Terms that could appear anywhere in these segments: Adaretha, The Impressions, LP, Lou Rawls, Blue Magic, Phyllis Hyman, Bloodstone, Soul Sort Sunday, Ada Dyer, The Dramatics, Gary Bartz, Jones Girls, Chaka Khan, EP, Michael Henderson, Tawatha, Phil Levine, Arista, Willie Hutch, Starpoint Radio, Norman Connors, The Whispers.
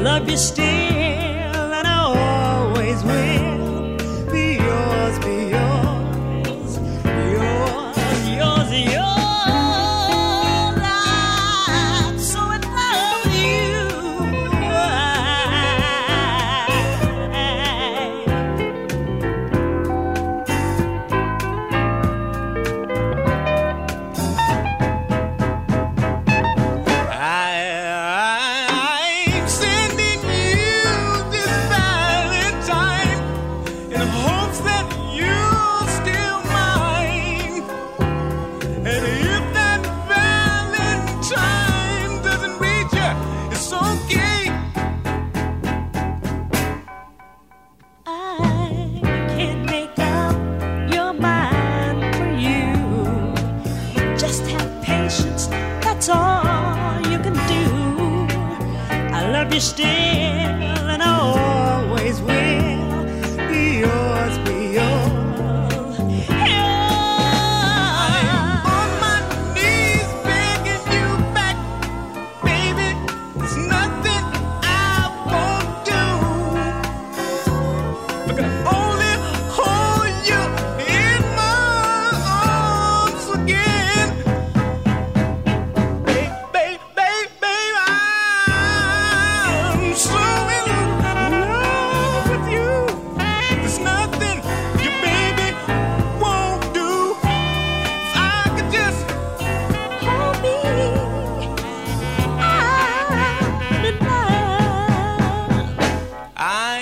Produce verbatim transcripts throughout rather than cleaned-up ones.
Love you still, and I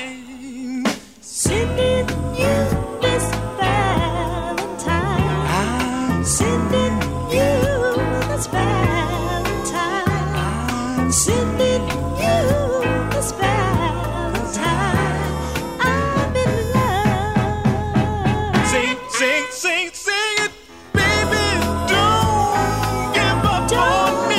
time, sending you this Valentine. I'm sending you this Valentine. I'm sending you this Valentine. I'm in love. Sing, sing, sing, sing it, baby. Don't give up on me.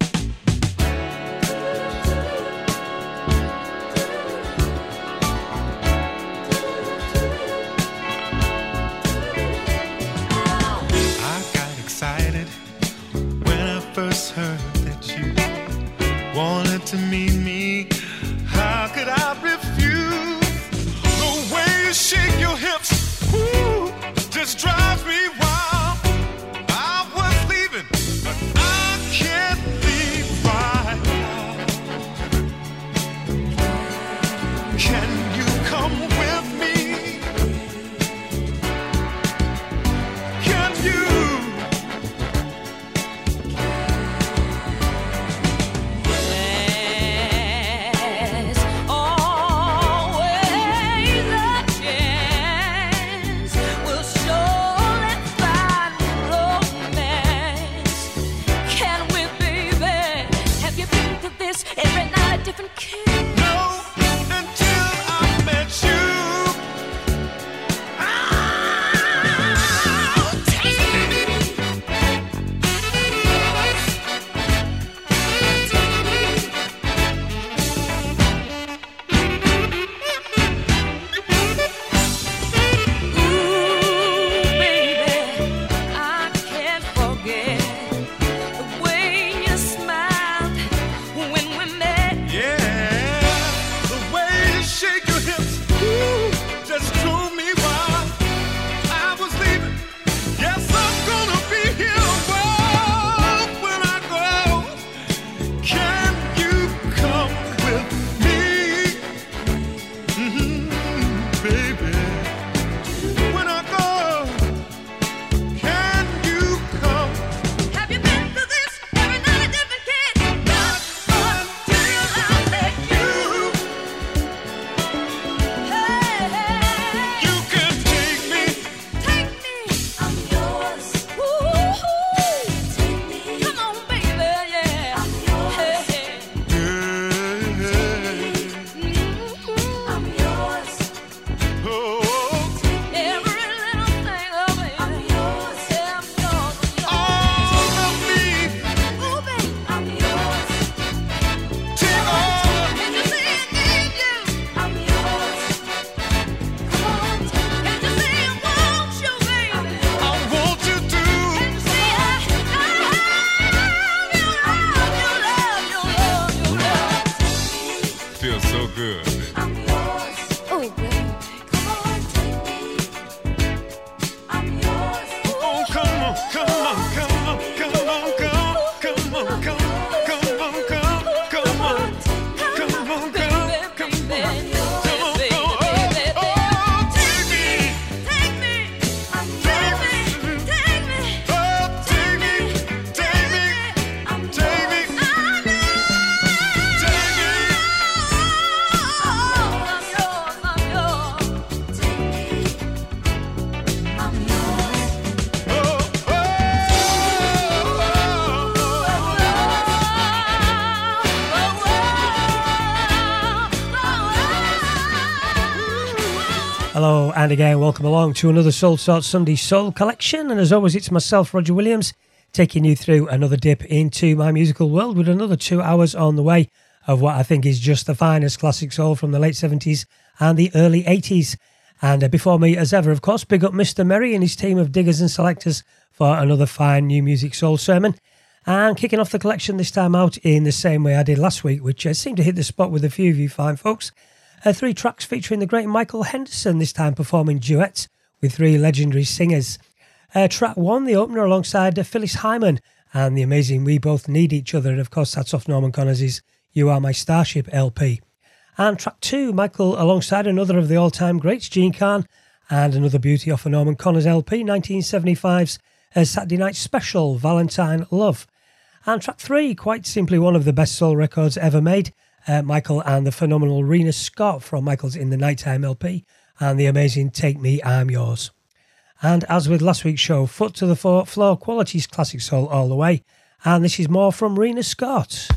I got excited when I first heard that you wanted to meet me. How could I refuse? The way you shake your hips, ooh, just drives me wild. And again, welcome along to another Soul Sort Sunday Soul Collection. And as always, it's myself, Roger Williams, taking you through another dip into my musical world with another two hours on the way of what I think is just the finest classic soul from the late seventies and the early eighties. And before me, as ever, of course, big up Mister Merry and his team of diggers and selectors for another fine new music soul sermon. And kicking off the collection this time out in the same way I did last week, which uh, seemed to hit the spot with a few of you fine folks. Uh, three tracks featuring the great Michael Henderson, this time performing duets with three legendary singers. Uh, track one, the opener, alongside uh, Phyllis Hyman and the amazing We Both Need Each Other. And of course, that's off Norman Connors' You Are My Starship L P. And track two, Michael alongside another of the all-time greats, Jean Carn, and another beauty off a Norman Connors L P, nineteen seventy-five's uh, Saturday Night Special, Valentine Love. And track three, quite simply one of the best soul records ever made, uh, Michael and the phenomenal Rena Scott from Michael's In the Nighttime L P and the amazing Take Me, I'm Yours. And as with last week's show, foot to the floor, quality's classic soul all the way. And this is more from Rena Scott.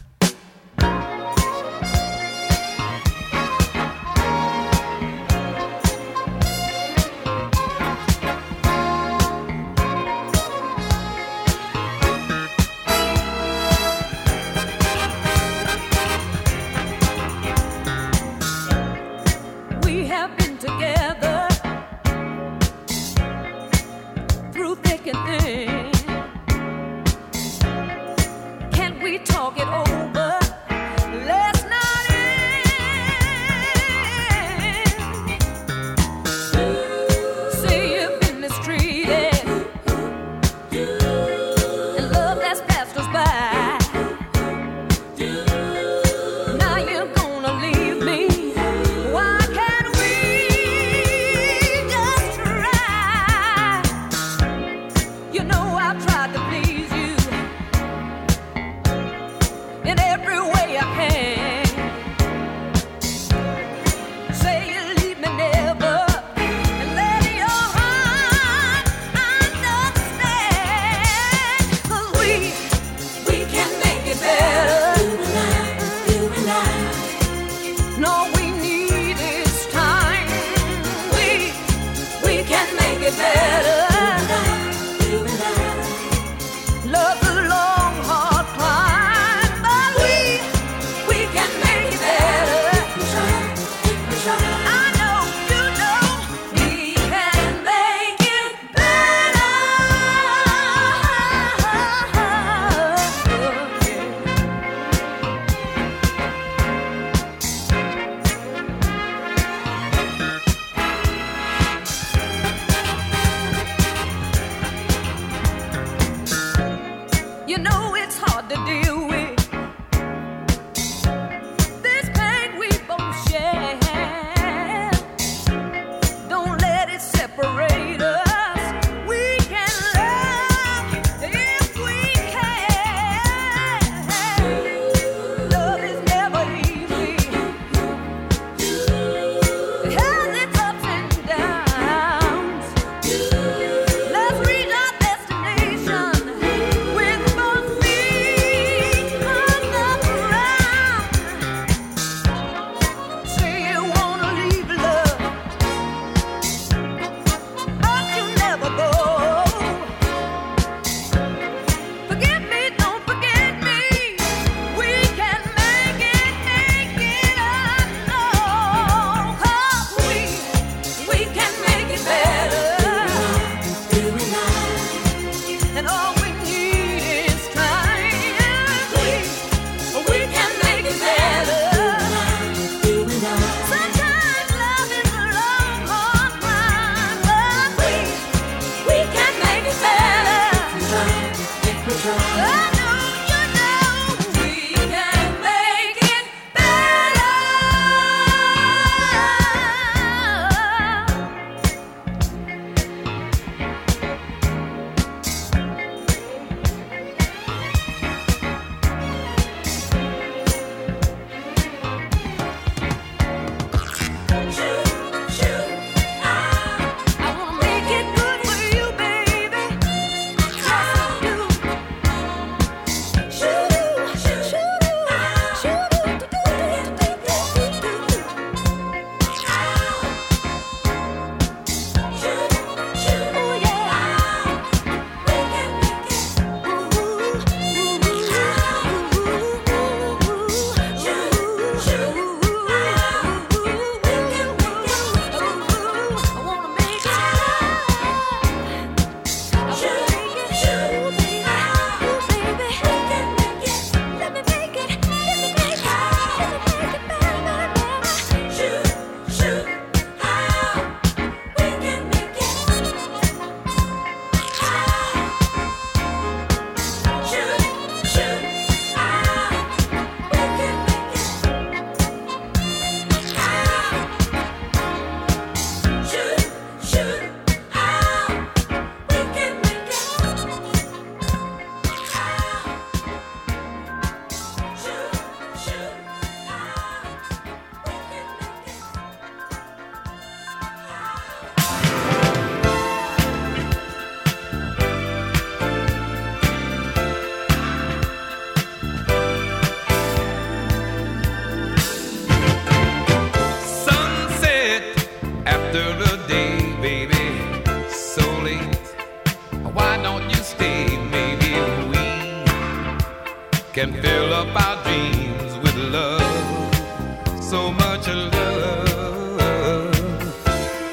can fill up our dreams with love, so much love.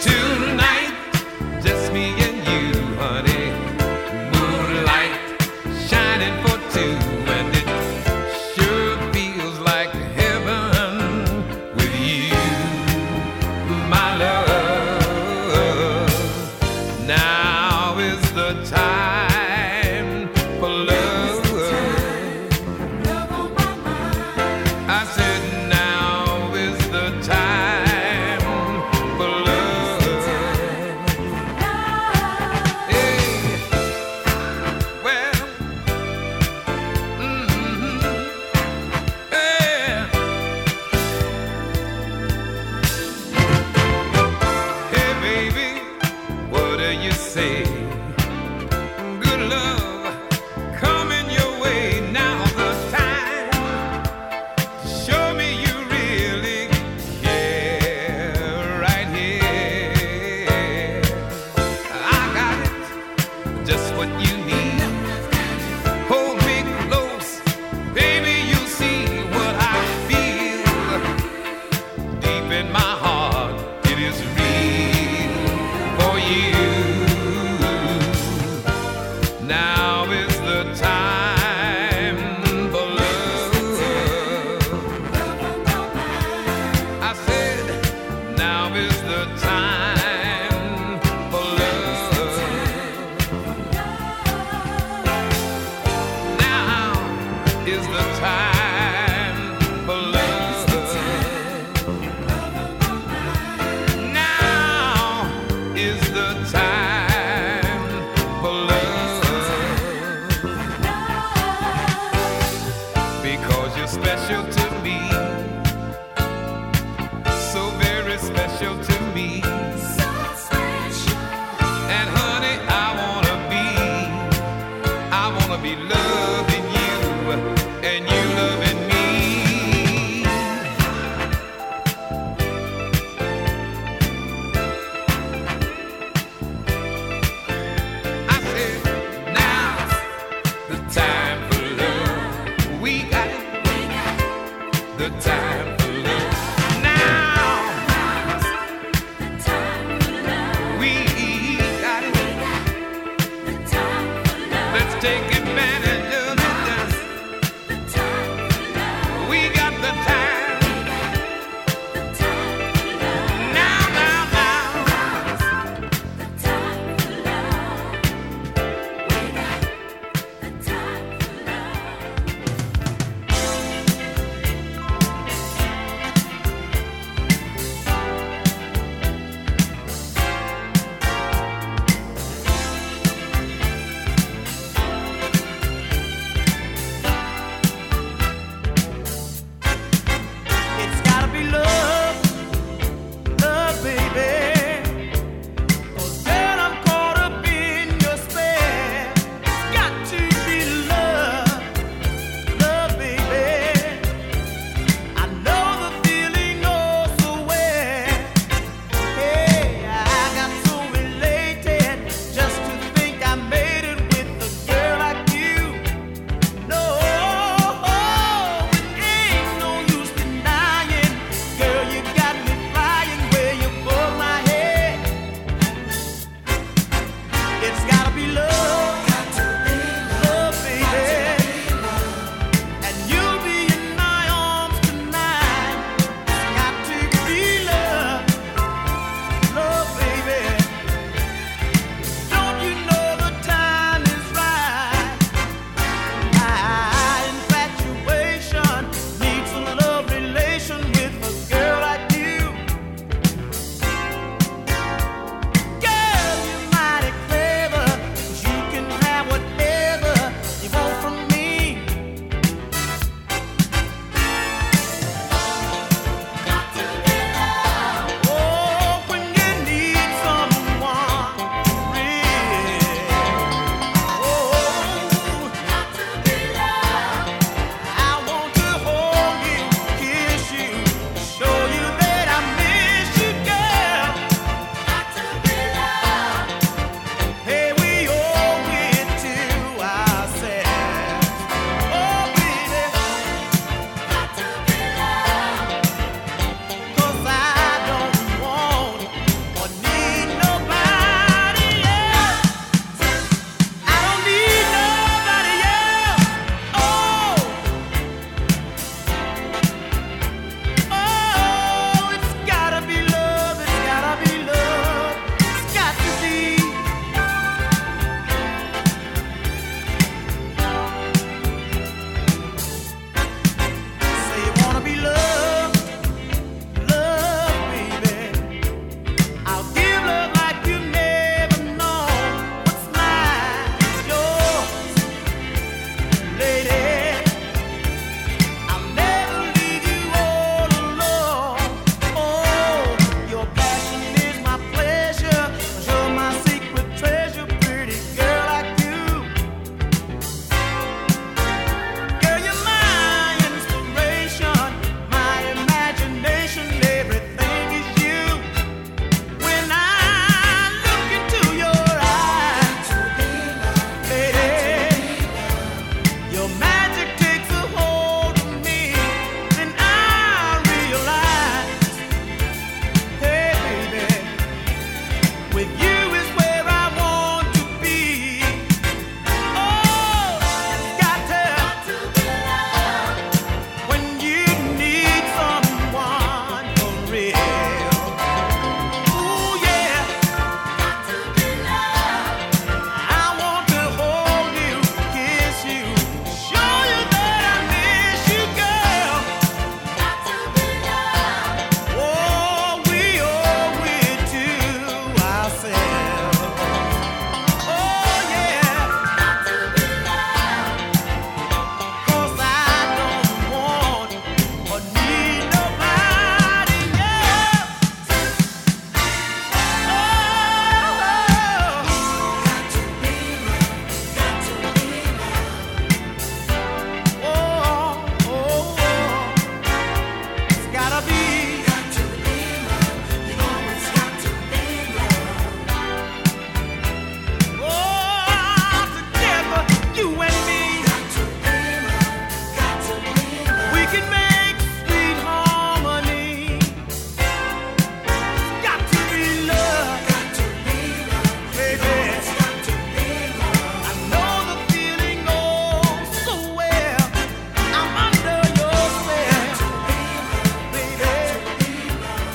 Tonight, just me and you, honey, moonlight shining for two, and it sure feels like heaven with you, my love. Now is the time.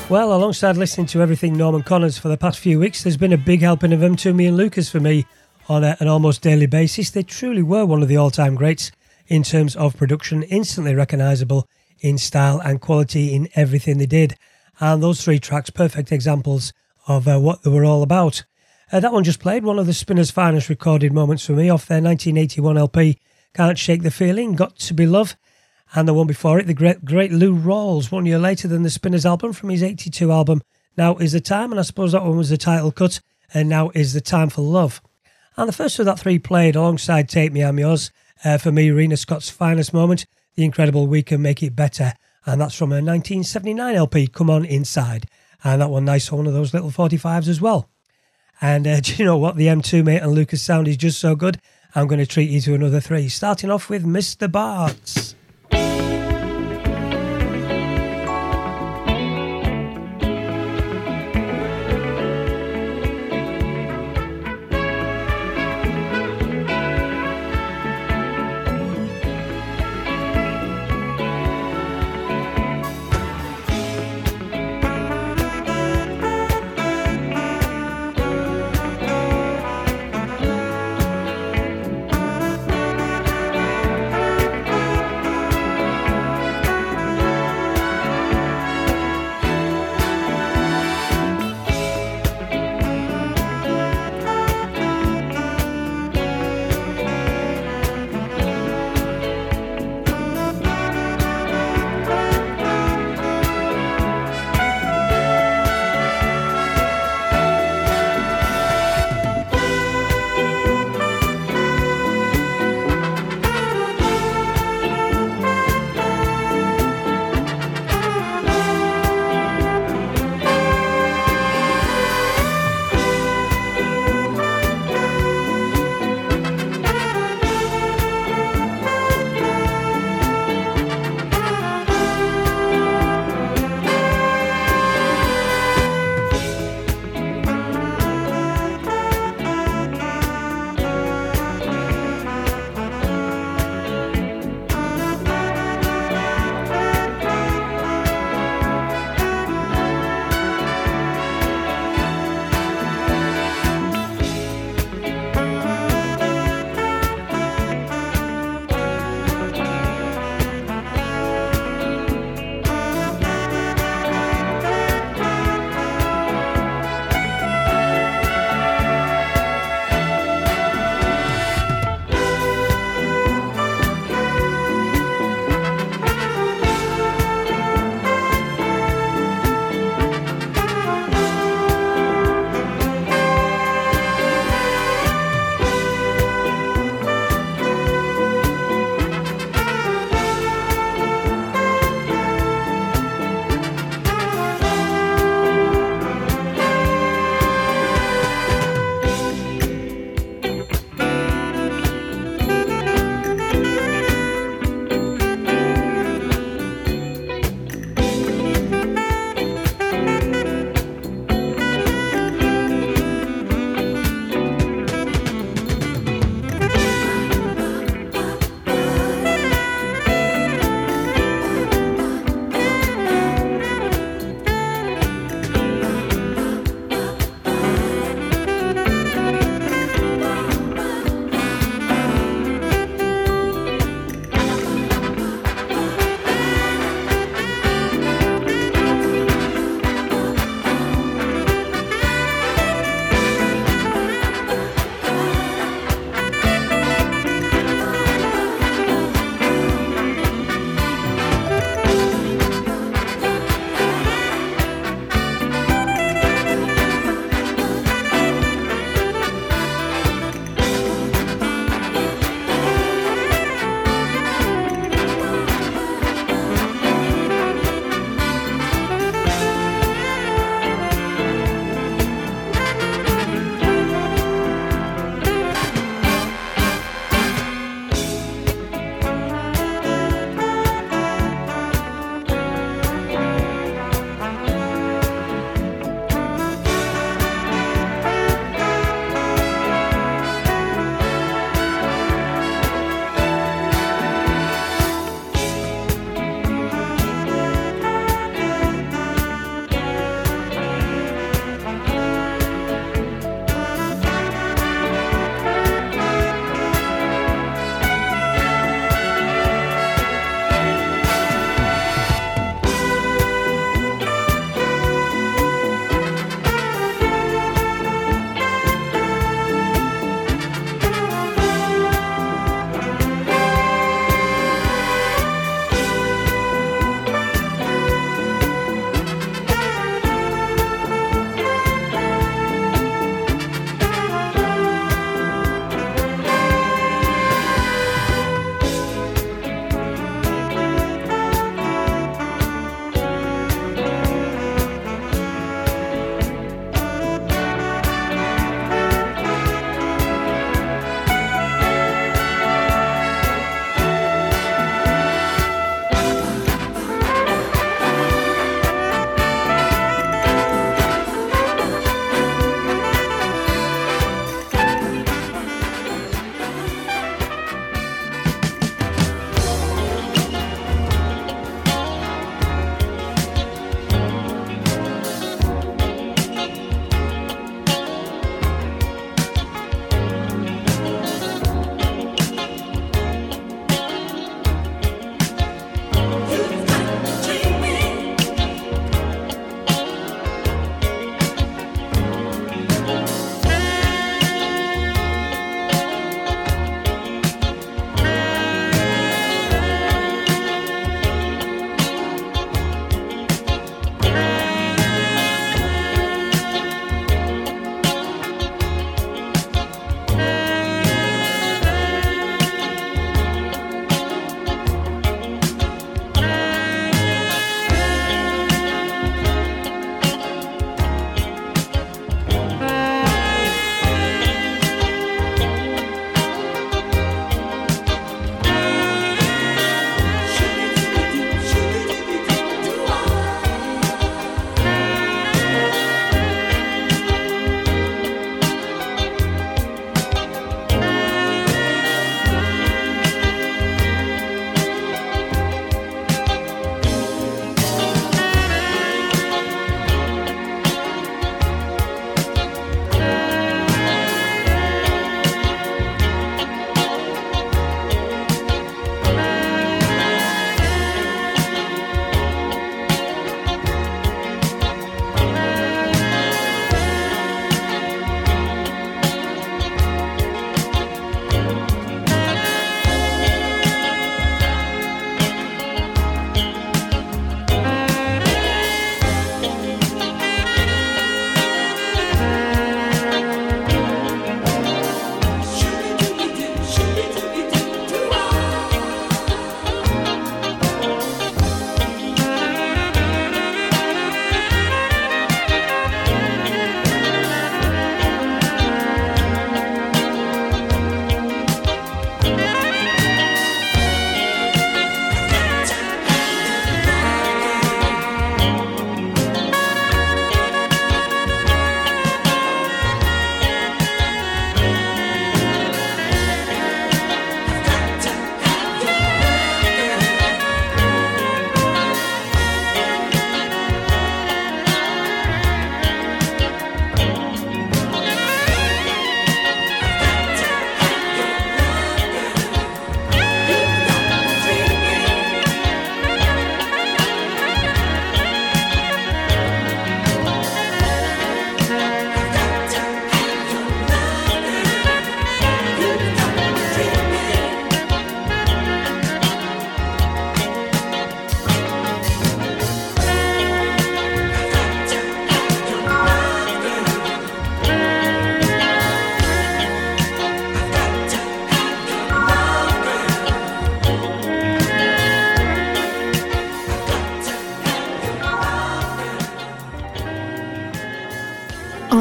Well, alongside listening to everything Norman Connors for the past few weeks, there's been a big helping of Mtume and Lucas for me on a, an almost daily basis. They truly were one of the all-time greats in terms of production, instantly recognisable in style and quality in everything they did. And those three tracks, perfect examples of uh, what they were all about. Uh, that one just played, one of the Spinners' finest recorded moments for me, off their nineteen eighty-one L P, Can't Shake the Feeling, Got to Be Love. And the one before it, the great, great Lou Rawls, one year later than the Spinners' album, from his eighty-two album, Now Is the Time. And I suppose that one was the title cut, and Now Is the Time for Love. And the first of that three played alongside Take Me, I'm Yours. Uh, for me, Rena Scott's finest moment, The Incredible We Can Make It Better. And that's from her nineteen seventy-nine L P, Come On Inside. And that one, nice one of those little forty-fives as well. And uh, do you know what? The Mtume and Lucas sound is just so good. I'm going to treat you to another three, starting off with Mister Bartz.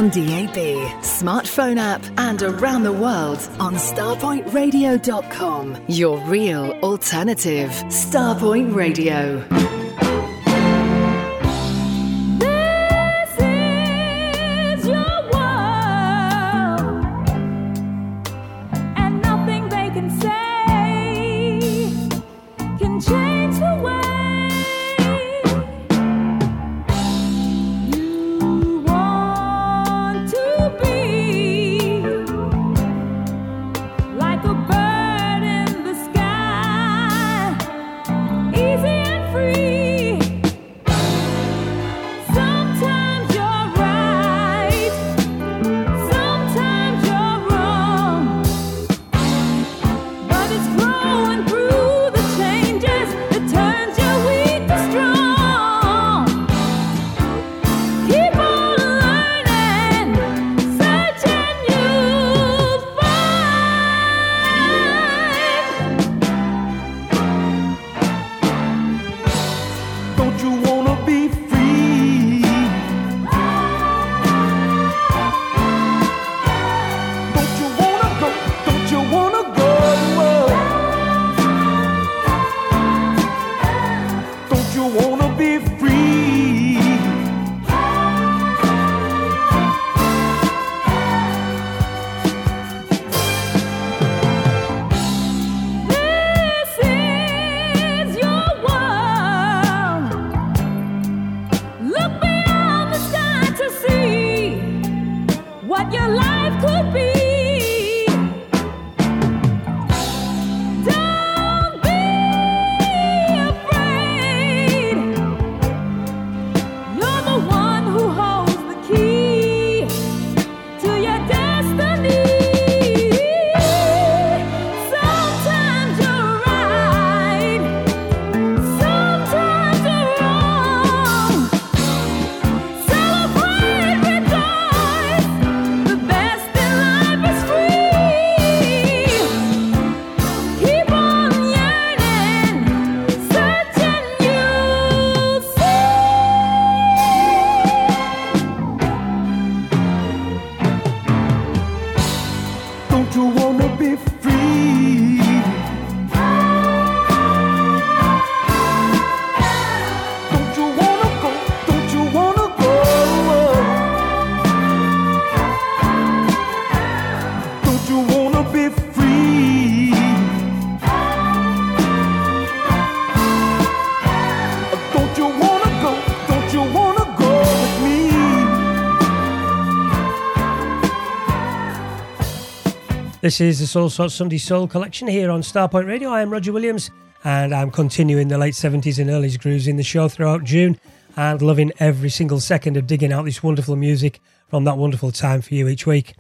on D A B, smartphone app, and around the world on starpoint radio dot com. Your real alternative. Starpoint Radio. This is the Soul Sort Sunday Soul Collection here on Starpoint Radio. I am Roger Williams, and I'm continuing the late seventies and early grooves in the show throughout June, and loving every single second of digging out this wonderful music from that wonderful time for you each week.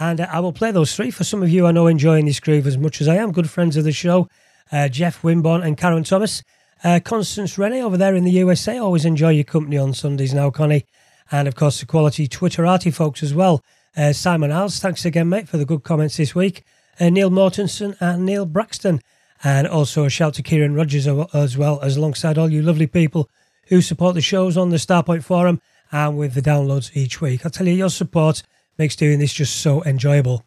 And uh, I will play those three for some of you I know enjoying this groove as much as I am. Good friends of the show, uh, Jeff Wimborne and Karen Thomas. Uh, Constance Rennie over there in the U S A, always enjoy your company on Sundays now, Connie. And of course the quality Twitterati folks as well. Uh, Simon Howells, thanks again, mate, for the good comments this week. Uh, Neil Mortensen and Neil Braxton. And also a shout to Kieran Rogers as well, as alongside all you lovely people who support the shows on the Starpoint Forum and with the downloads each week. I'll tell you, your support makes doing this just so enjoyable.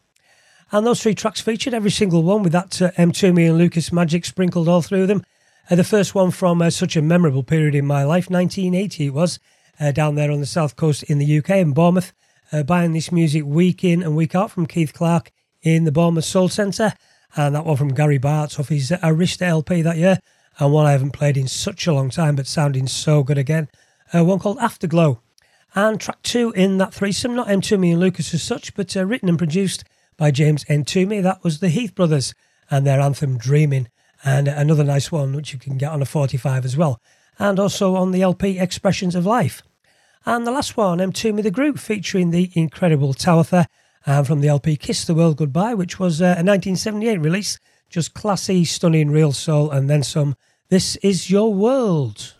And those three tracks featured, every single one, with that uh, Mtume and Lucas magic sprinkled all through them. Uh, the first one from uh, such a memorable period in my life, nineteen eighty it was, uh, down there on the south coast in the U K in Bournemouth. Uh, buying this music week in and week out from Keith Clark in the Bournemouth Soul Centre, and that one from Gary Bartz off his uh, Arista L P that year, and one I haven't played in such a long time but sounding so good again, uh, one called Afterglow. And track two in that threesome, not Mtume and Lucas as such, but uh, written and produced by James Mtume, that was the Heath Brothers and their anthem Dreaming, and another nice one which you can get on a forty-five as well, and also on the L P Expressions of Life. And the last one, Mtume the Group, featuring the incredible Tawatha, and from the L P Kiss the World Goodbye, which was a nineteen seventy-eight release. Just classy, stunning, real soul, and then some. This Is Your World.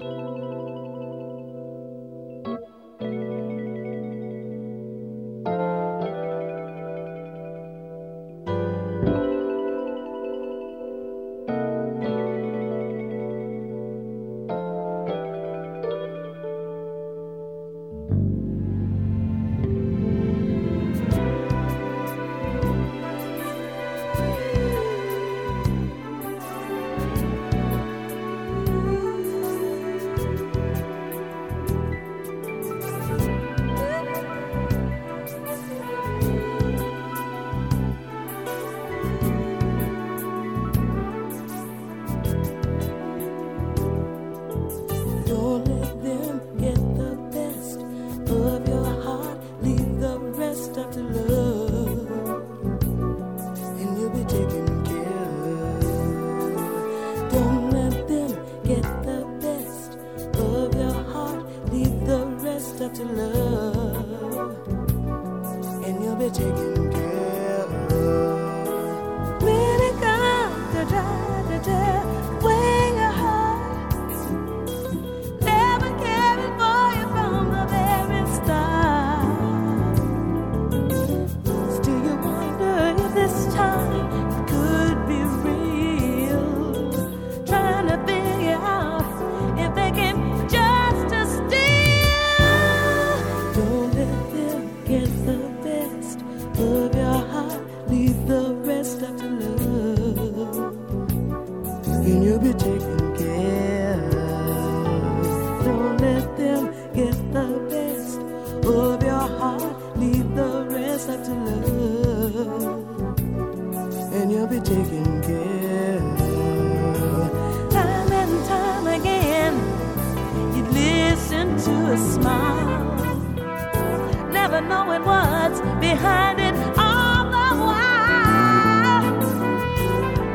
behind it all the while.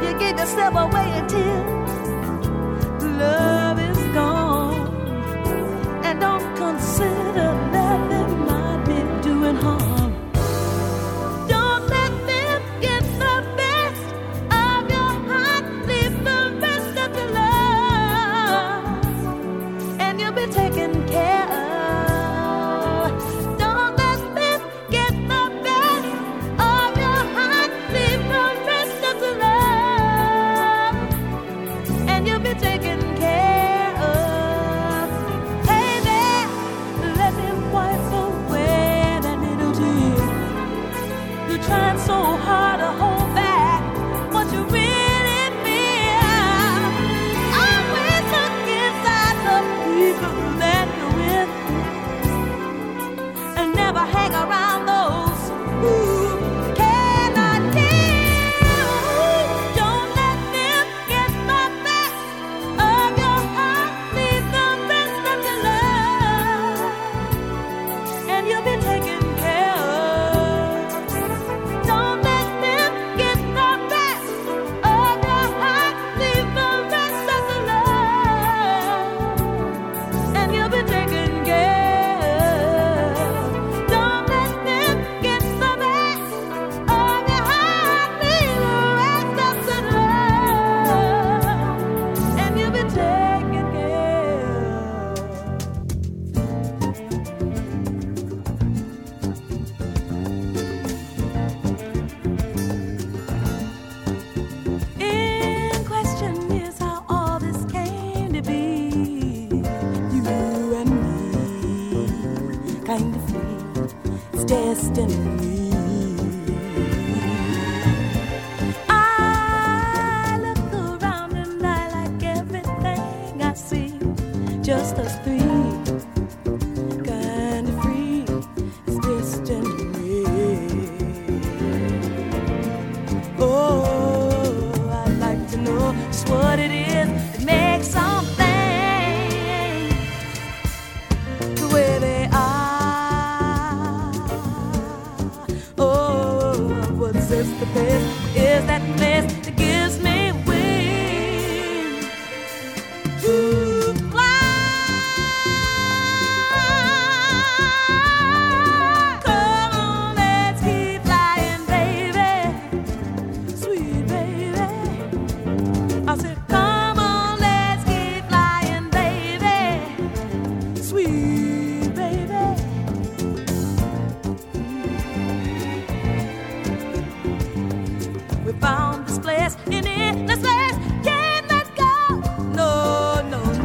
You give yourself away until love is gone, and don't consider nothing might be doing harm. Found this place in it, this place, can't let go. No, no,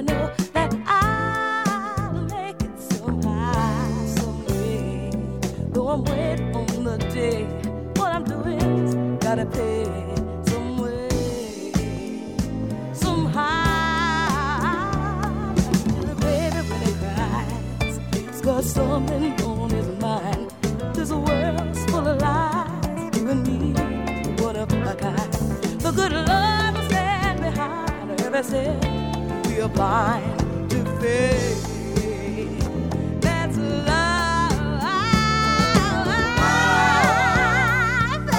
you know that I'll make it somehow, some way. Though I'm waiting on the day, what I'm doing's gotta pay some way, somehow. And the baby when he cries, he's got something on his mind. This world's full of lies, you and me, what up I got? The good love will stand behind every step. We are blind to faith. That's love. That's love.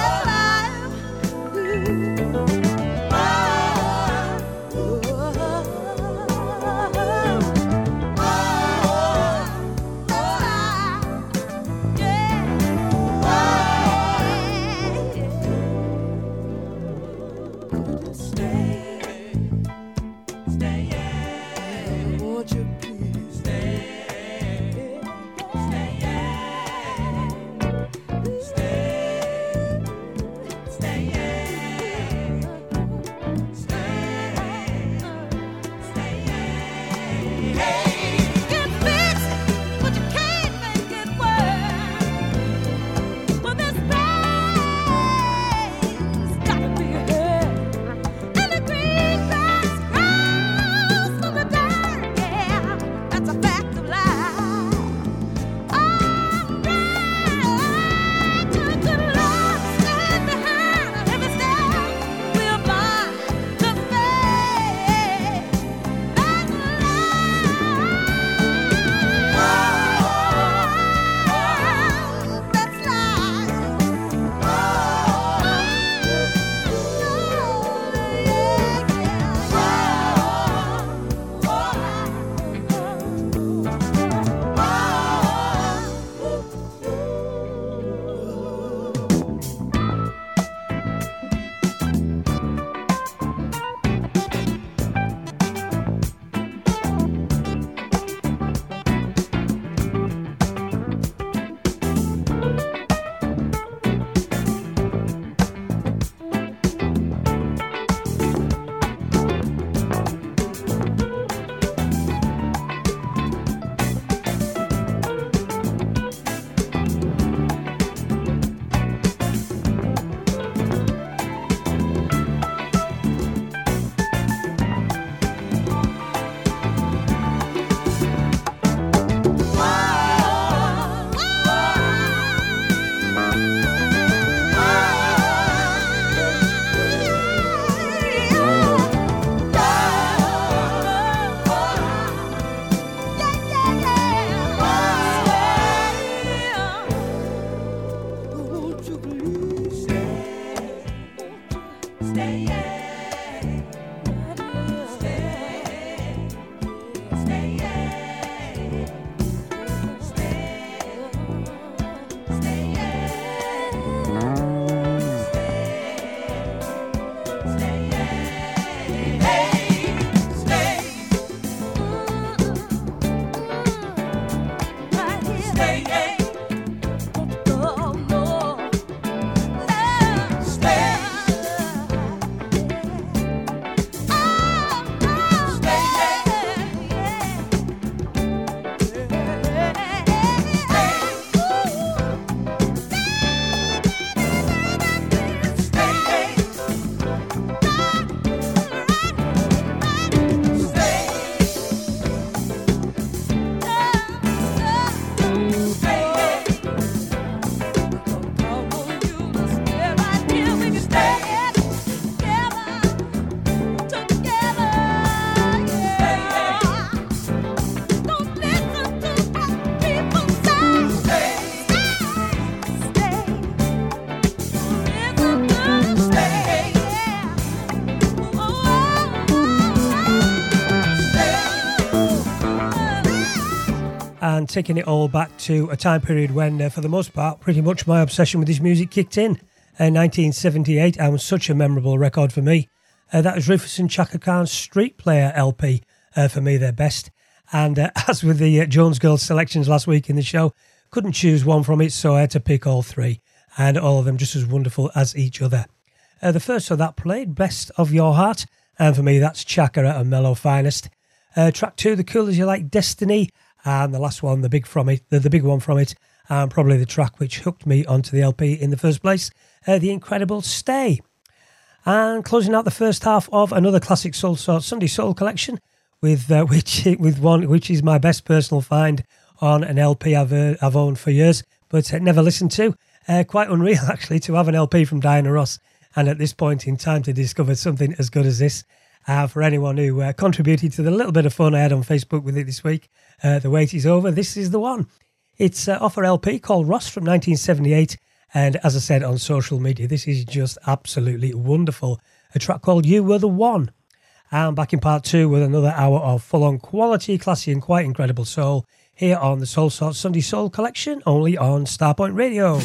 Yeah. Stay. And taking it all back to a time period when, uh, for the most part, pretty much my obsession with this music kicked in. Uh, nineteen seventy-eight, and was such a memorable record for me. Uh, that was Rufus and Chaka Khan's Street Player L P, uh, for me their best. And uh, as with the uh, Jones Girls selections last week in the show, couldn't choose one from it, so I had to pick all three. And all of them just as wonderful as each other. Uh, the first of that played, Best of Your Heart, and for me that's Chaka at a mellow finest. Uh, track two, The Cool As You Like, Destiny. And the last one, the big from it, the, the big one from it, and um, probably the track which hooked me onto the L P in the first place, uh, The Incredible Stay. And closing out the first half of another classic Soul Sort Sunday Soul collection, with uh, which with one which is my best personal find on an L P I've uh, I've owned for years, but uh, never listened to. Uh, quite unreal actually to have an L P from Diana Ross, and at this point in time to discover something as good as this. Uh, for anyone who uh, contributed to the little bit of fun I had on Facebook with it this week, uh, the wait is over. This is the one. It's uh, off her L P called Ross from nineteen seventy-eight, and as I said on social media, this is just absolutely wonderful. A track called You Were the One. And back in part two with another hour of full-on quality, classy and quite incredible soul here on the Soul Sort Sunday Soul Collection, only on Starpoint Radio.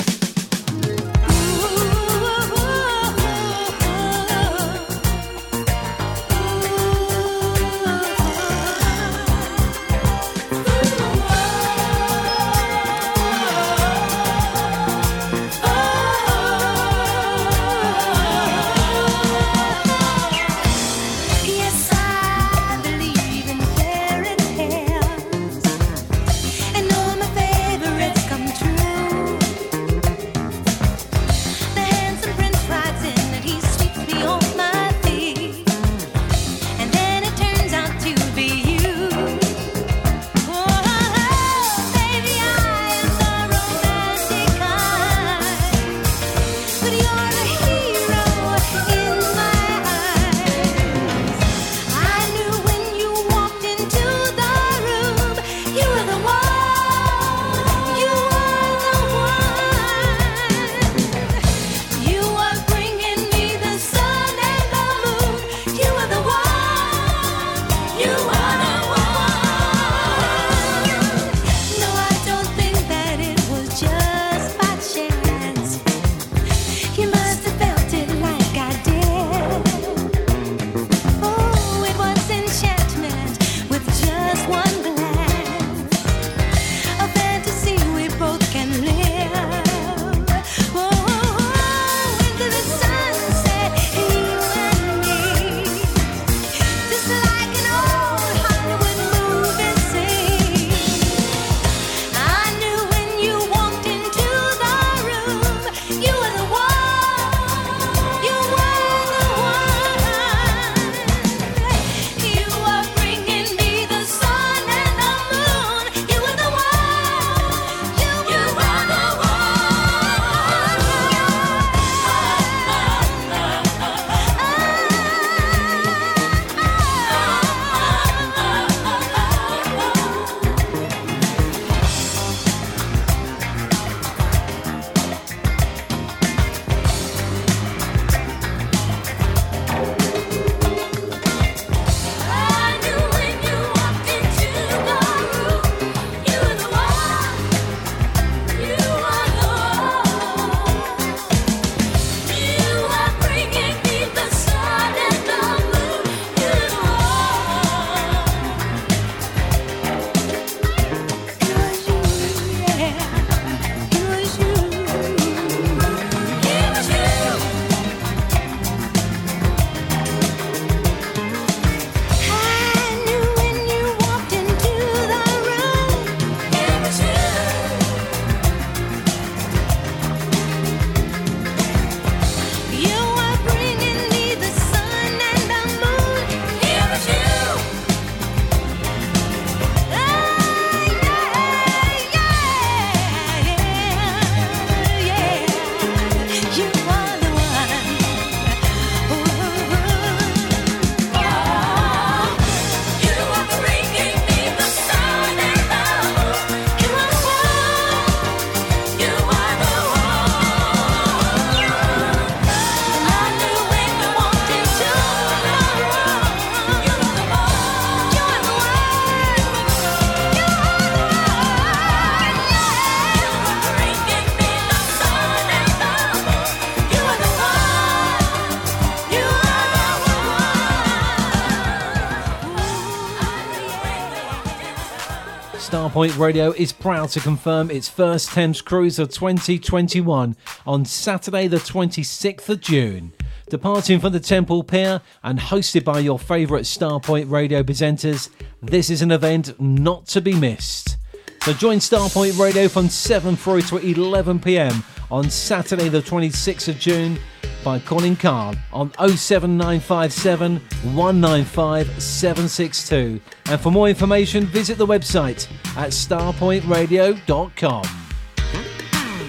Starpoint Radio is proud to confirm its first Thames Cruise of twenty twenty-one on Saturday the twenty-sixth of June. Departing from the Temple Pier and hosted by your favourite Starpoint Radio presenters, this is an event not to be missed. So join Starpoint Radio from seven through to eleven p m on Saturday the twenty-sixth of June by calling Carl on oh seven nine five seven, one nine five, seven six two. And for more information, visit the website at starpoint radio dot com.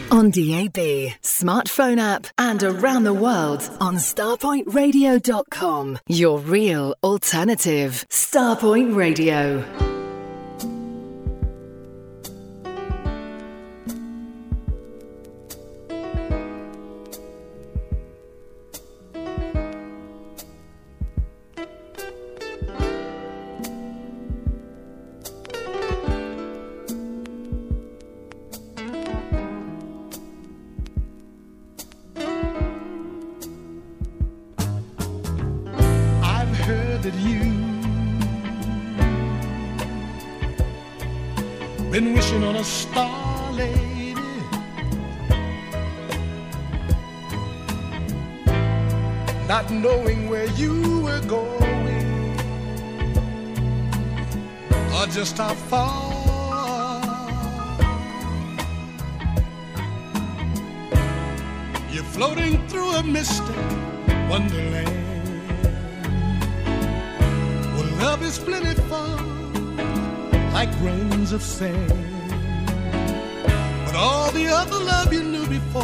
On D A B, smartphone app, and around the world on starpoint radio dot com. Your real alternative. Starpoint Radio. Been wishing on a star, lady. Not knowing where you were going, or just how far you're floating through a misty wonderland. Well, love is plentiful, like grains of sand, but all the other love you knew before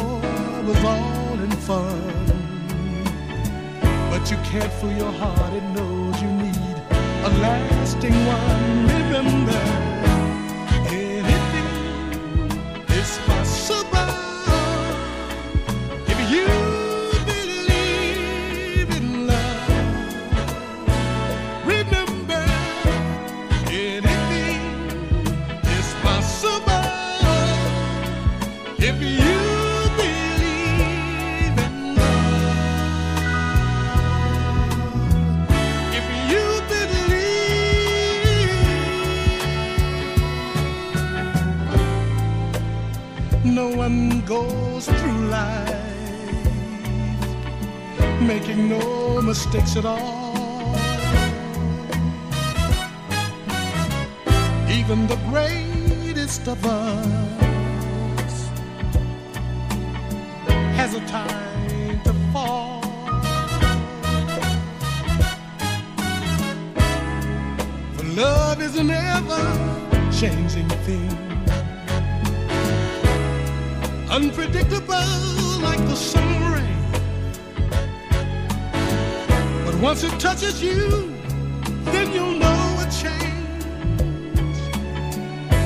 was all in fun. But you cared for your heart, it knows you need a lasting one. Remember, anything is possible if you believe in love. Remember, anything if you believe in love, if you believe. No one goes through life making no mistakes at all. Even the greatest of us has a time to fall. For love is an ever-changing thing, unpredictable like the summer rain. But once it touches you, then you'll know a change.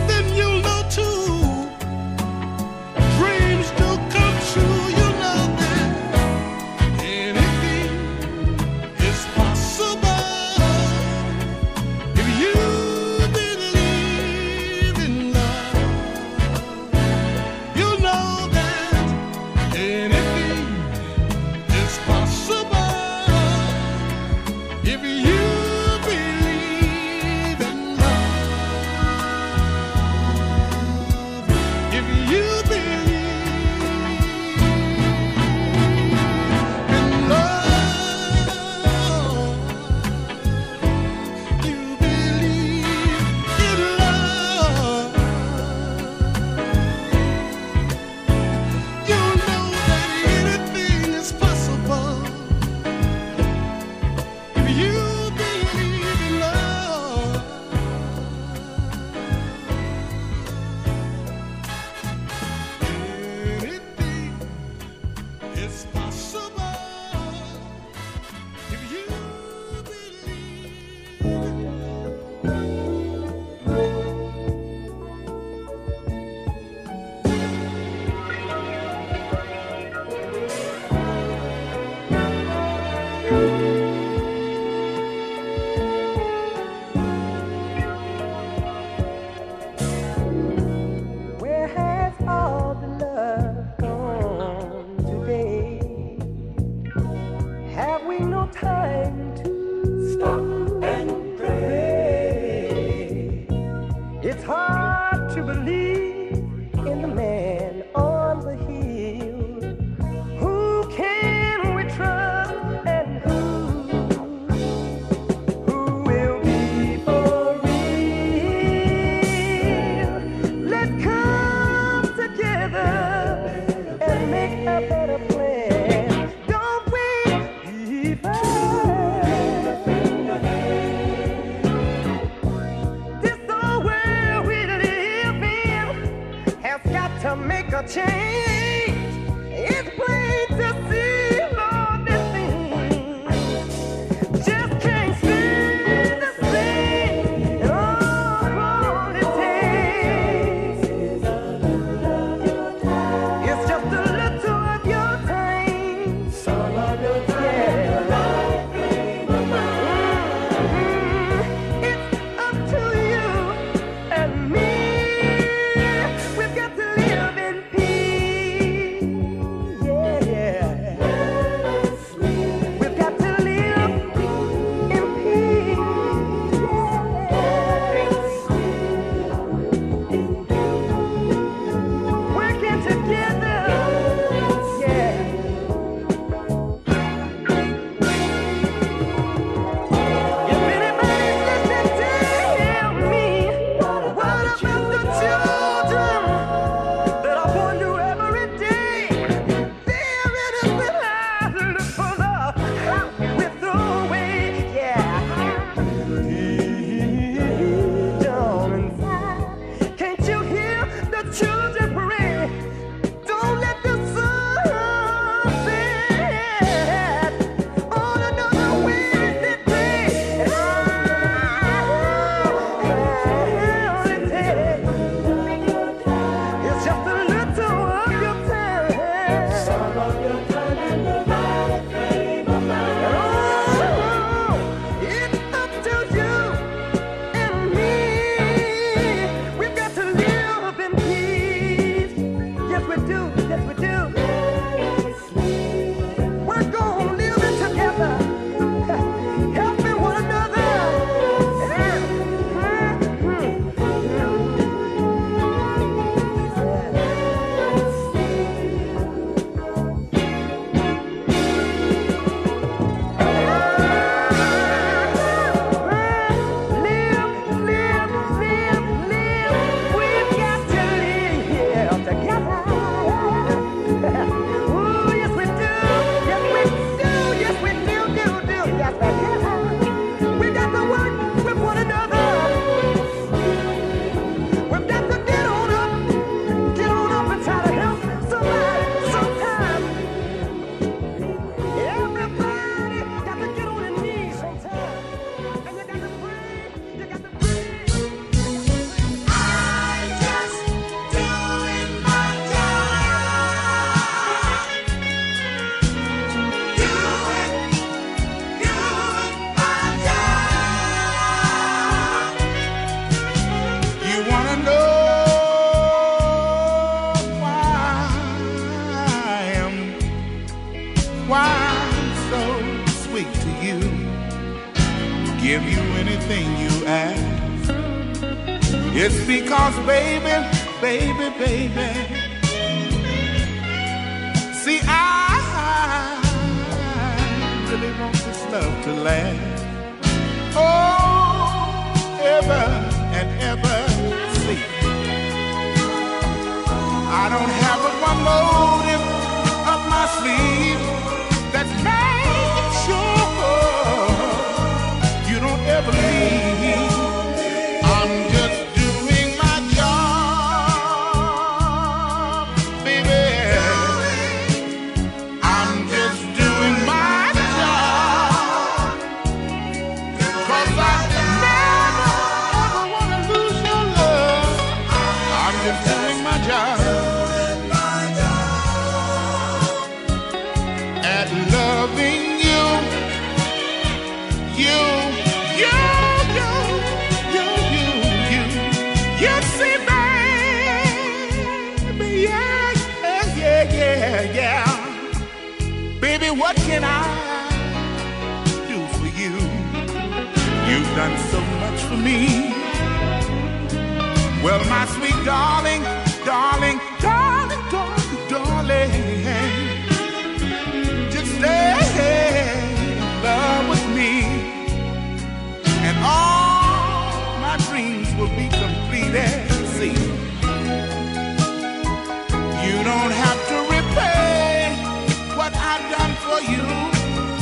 Then you'll know too, dreams still come true. If you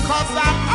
'Cause I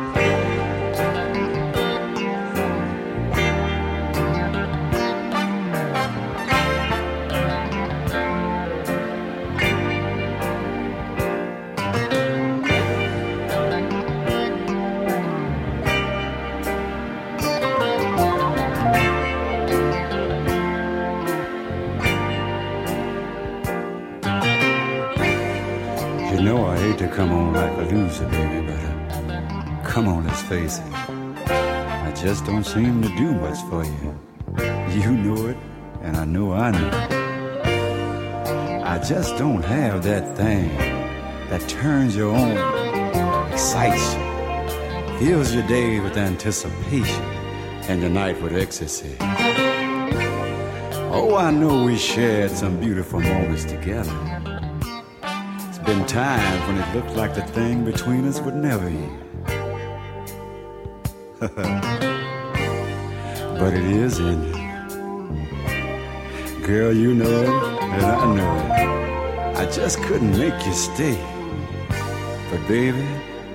Just don't seem to do much for you. You know it, and I know I know it. I just don't have that thing that turns you on, excites you, fills your day with anticipation, and your night with ecstasy. Oh, I know we shared some beautiful moments together. It's been times when it looked like the thing between us would never end. But it is ended. Girl, you know it, and I know it. I just couldn't make you stay. But baby,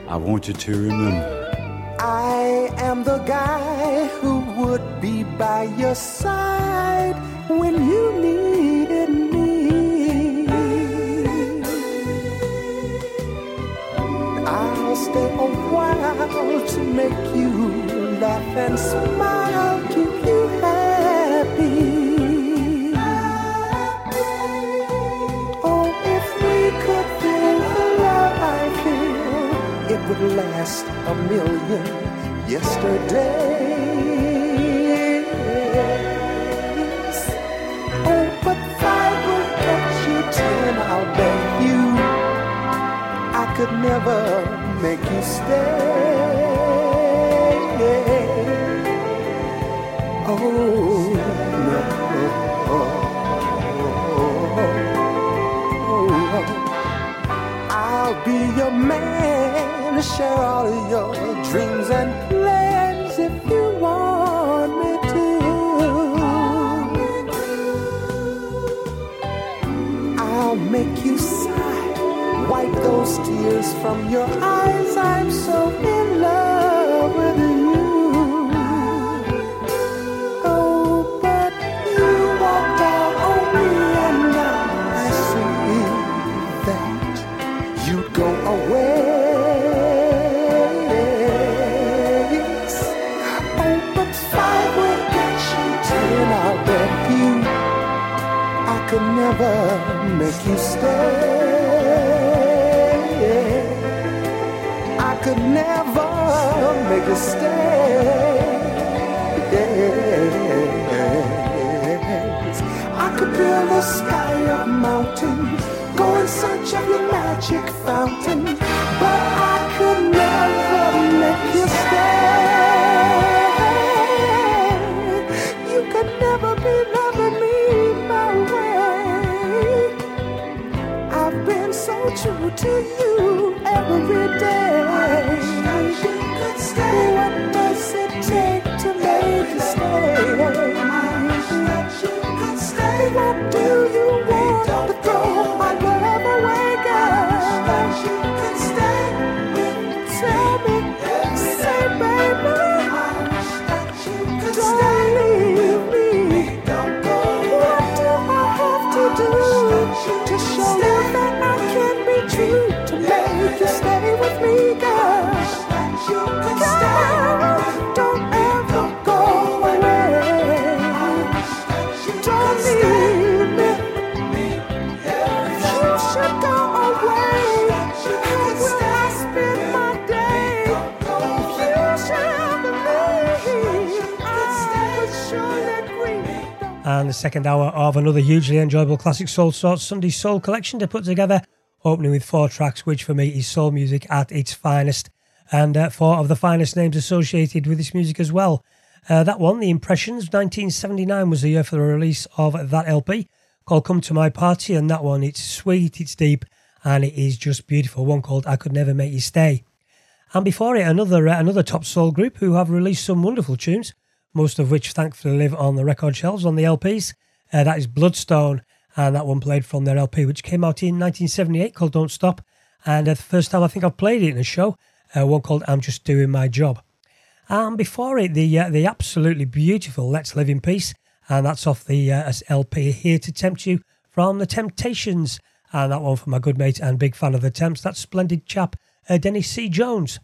I want you to remember, I am the guy who would be by your side when you needed me. I'll stay a while to make you laugh and smile, last a million yesterdays. Oh, but five will get you ten, I'll bet you I could never make you stay. Oh no, oh, oh, oh, oh. I'll be your man, share all of your dreams and plans if you want me to. I'll make you sigh, wipe those tears from your eyes. I'm so in love with you. Oh, but you walked out on me, and now I see that you go away. Could never make you stay. I could never make you stay. I could build a sky of mountains, go in search of your magic fountain, but I could never make you stay. You could never be loving me my way. True to you every day. I wish that you could stay. What does it take to make you stay? I wish that you could stay. What do you want to throw my love away, girl? I wish that you could stay. Tell me, say baby, I wish that you could stay. Don't leave me. What do I have to do to show you that I can? True to make you stay with me, girl. Girl, don't ever go away. Don't leave me. You should go away. How will I spend my day? You should believe I would surely agree. And the second hour of another hugely enjoyable classic Soul Sort Sunday Soul collection to put together, opening with four tracks, which for me is soul music at its finest, and uh, four of the finest names associated with this music as well. Uh, that one, The Impressions, nineteen seventy-nine was the year for the release of that L P called Come To My Party, and that one, it's sweet, it's deep, and it is just beautiful. One called I Could Never Make You Stay. And before it, another, uh, another top soul group who have released some wonderful tunes, most of which thankfully live on the record shelves on the L Ps. Uh, that is Bloodstone. Uh, that one played from their L P, which came out in nineteen seventy-eight, called Don't Stop. And uh, the first time I think I've played it in a show, uh, one called I'm Just Doing My Job. And before it, the uh, the absolutely beautiful Let's Live in Peace. And that's off the uh, L P Here to Tempt You from the Temptations. And that one from my good mate and big fan of the Temps, that splendid chap, uh, Denny C. Jones.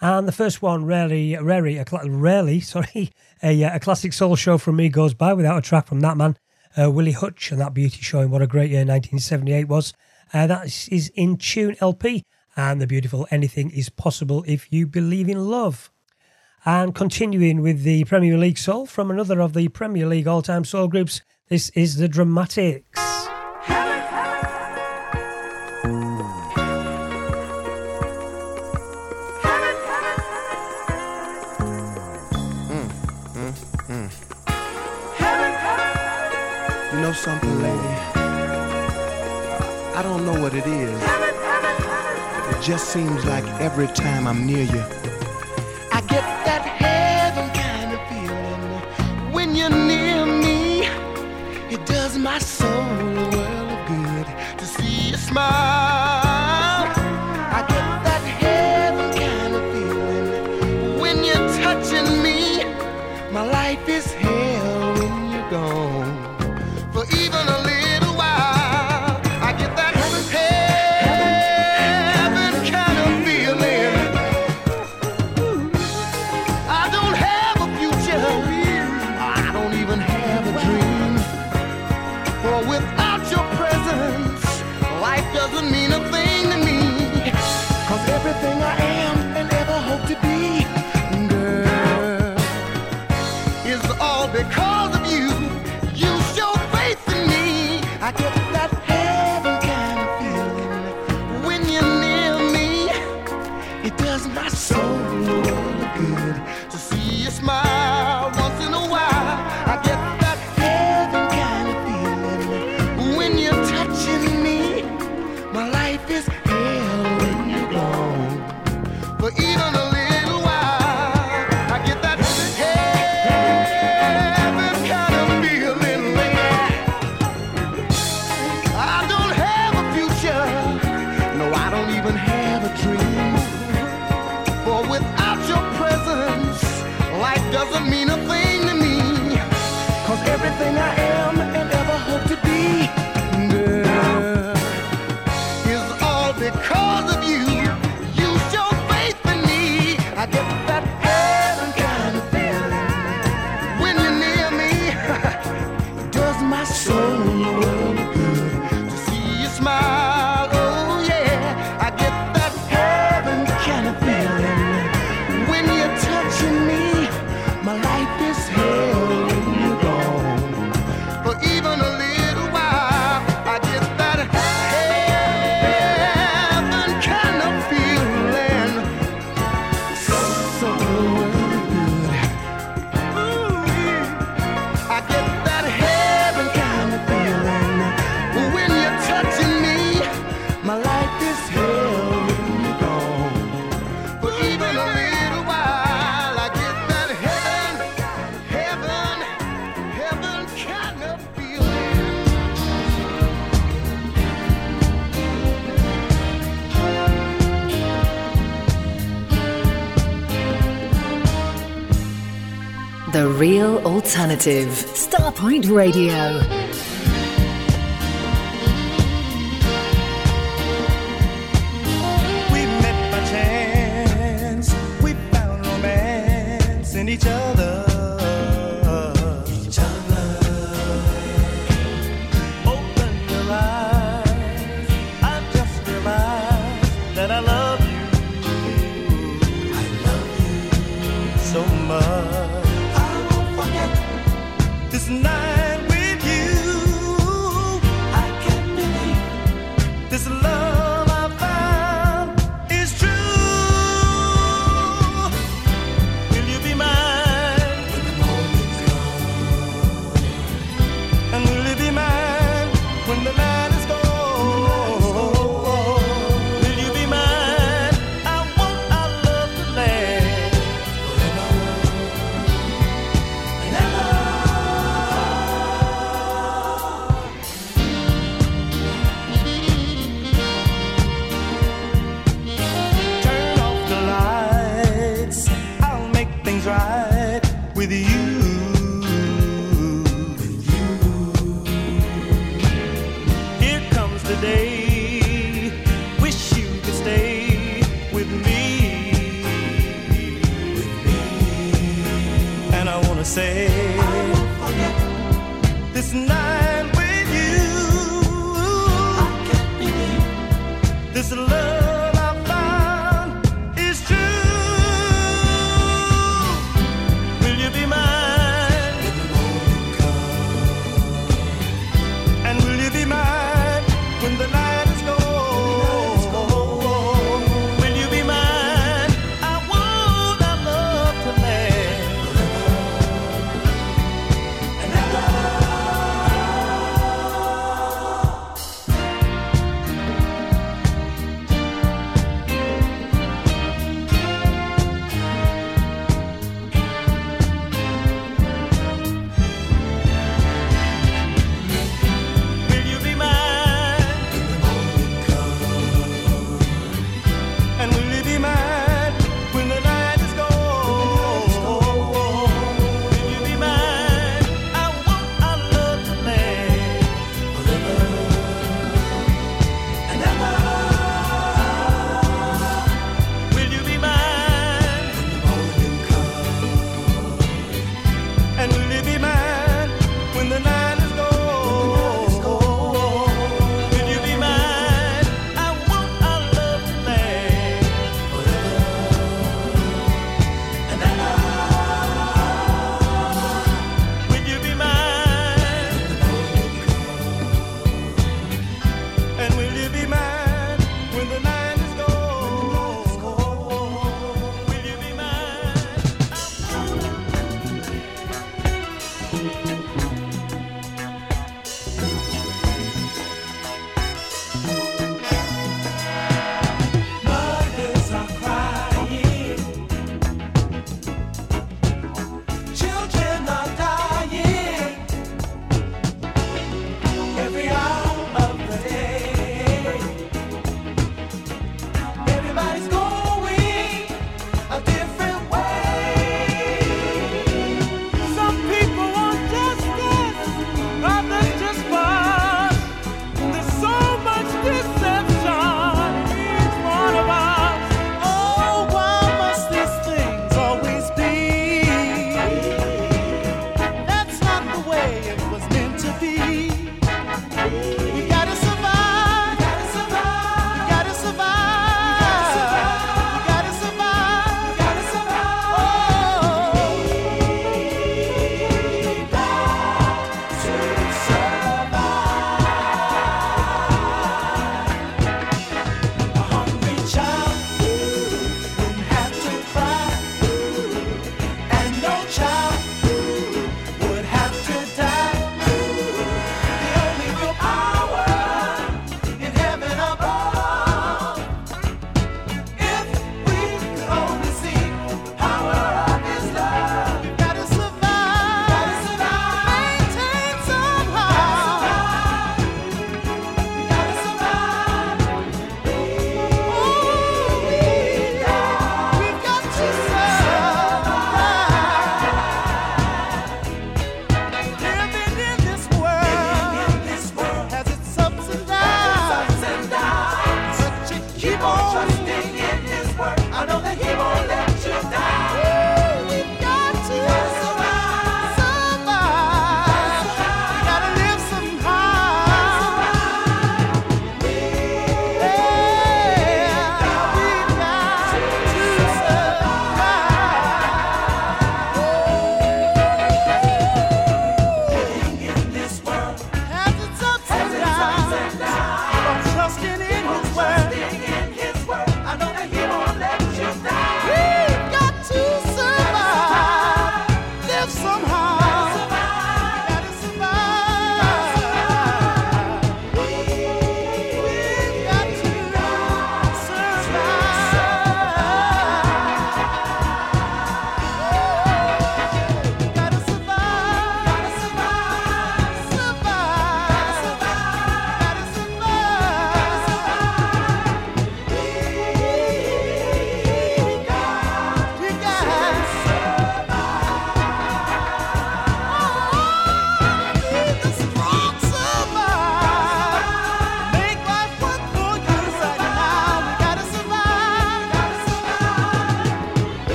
And the first one, rarely, rarely, a, rarely sorry, a, a classic soul show from me goes by without a track from that man, uh, Willie Hutch, and that beauty showing what a great year nineteen seventy-eight was. Uh, that is, is In Tune L P, and the beautiful Anything Is Possible If You Believe in Love. And continuing with the Premier League soul from another of the Premier League all-time soul groups, this is The Dramatics. Something, lady, I don't know what it is. It just seems like every time I'm near you, I get that heaven kind of feeling. When you're near me, it does my soul a world of good to see you smile. The Real Alternative, Starpoint Radio. feels right with you. With you. Here comes the day. Wish you could stay with me. With me. And I wanna say, I won't forget this night with you. I can't believe this love.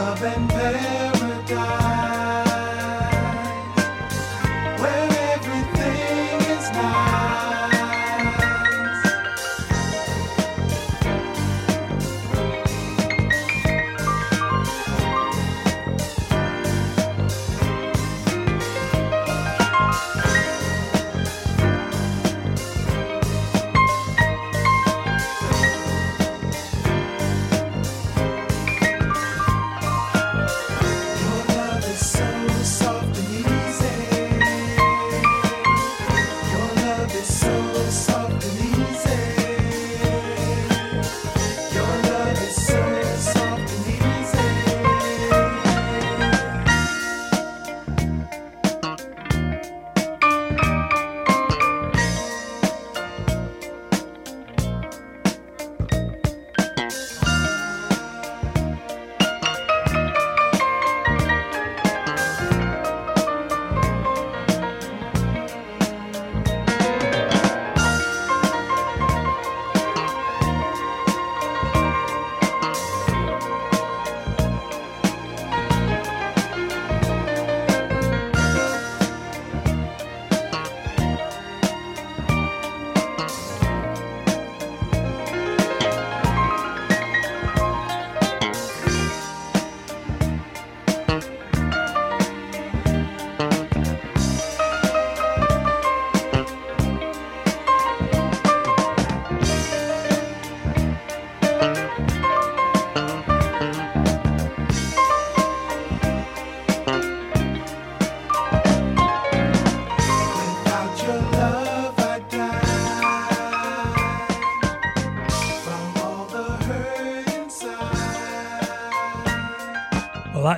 love and paradise, where everything is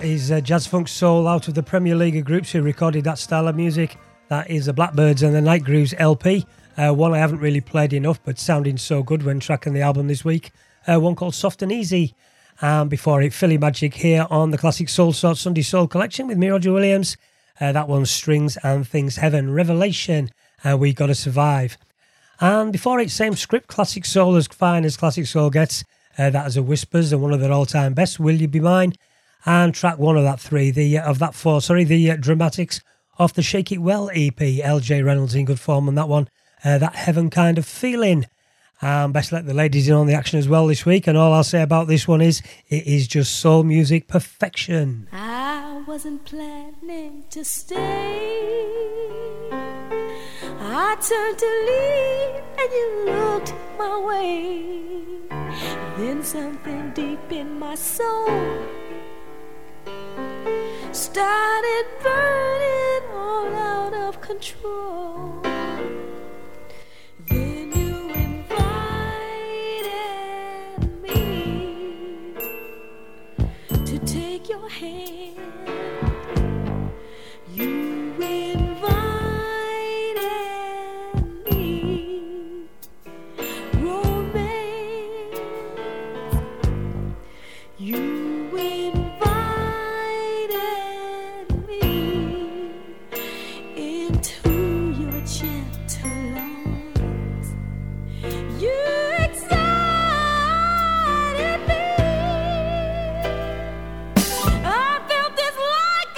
is uh, Jazz Funk Soul out of the Premier League groups who recorded that style of music. That is the Blackbyrds and the Night Grooves L P. Uh, one I haven't really played enough, but sounding so good when tracking the album this week. Uh, one called Soft and Easy. And um, before it, Philly Magic here on the Classic Soul Sort Sunday Soul Collection with me, Roger Williams. Uh, that one's Strings and Things Heaven, Revelation, uh, We Gotta Survive. And before it, same script, Classic Soul as fine as Classic Soul gets. Uh, that is the Whispers and one of their all-time best, Will You Be Mine? And track one of that three, the uh, of that four, sorry, the uh, Dramatics off the Shake It Well E P. L J Reynolds in good form on that one. Uh, that Heaven Kind of Feeling. Um, best let the ladies in on the action as well this week. And all I'll say about this one is it is just soul music perfection. I wasn't planning to stay. I turned to leave and you looked my way. Then something deep in my soul started burning all out of control. Then you invited me to take your hand. You invited me, romance. You excited me. I felt this like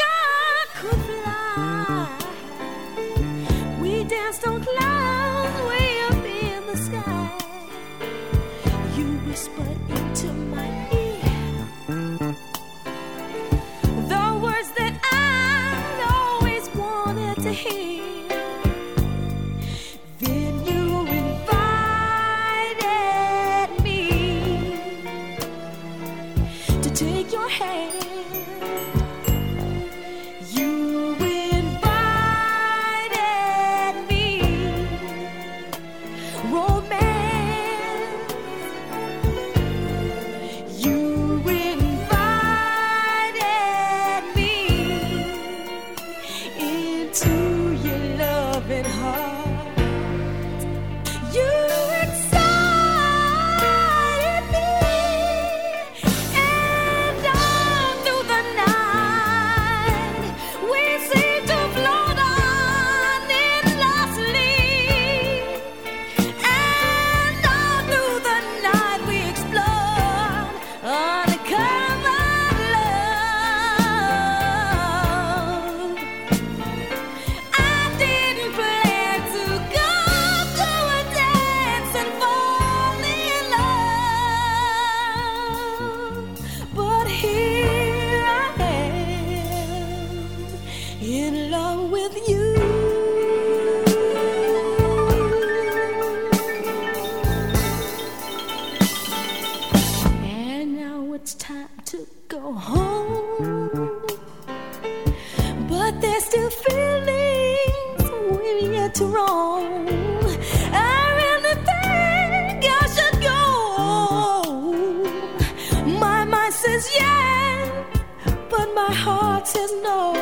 heart says no,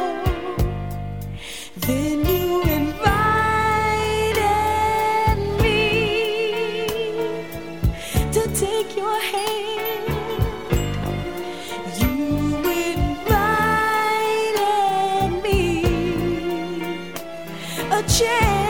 then you invited me to take your hand. You invited me a chance.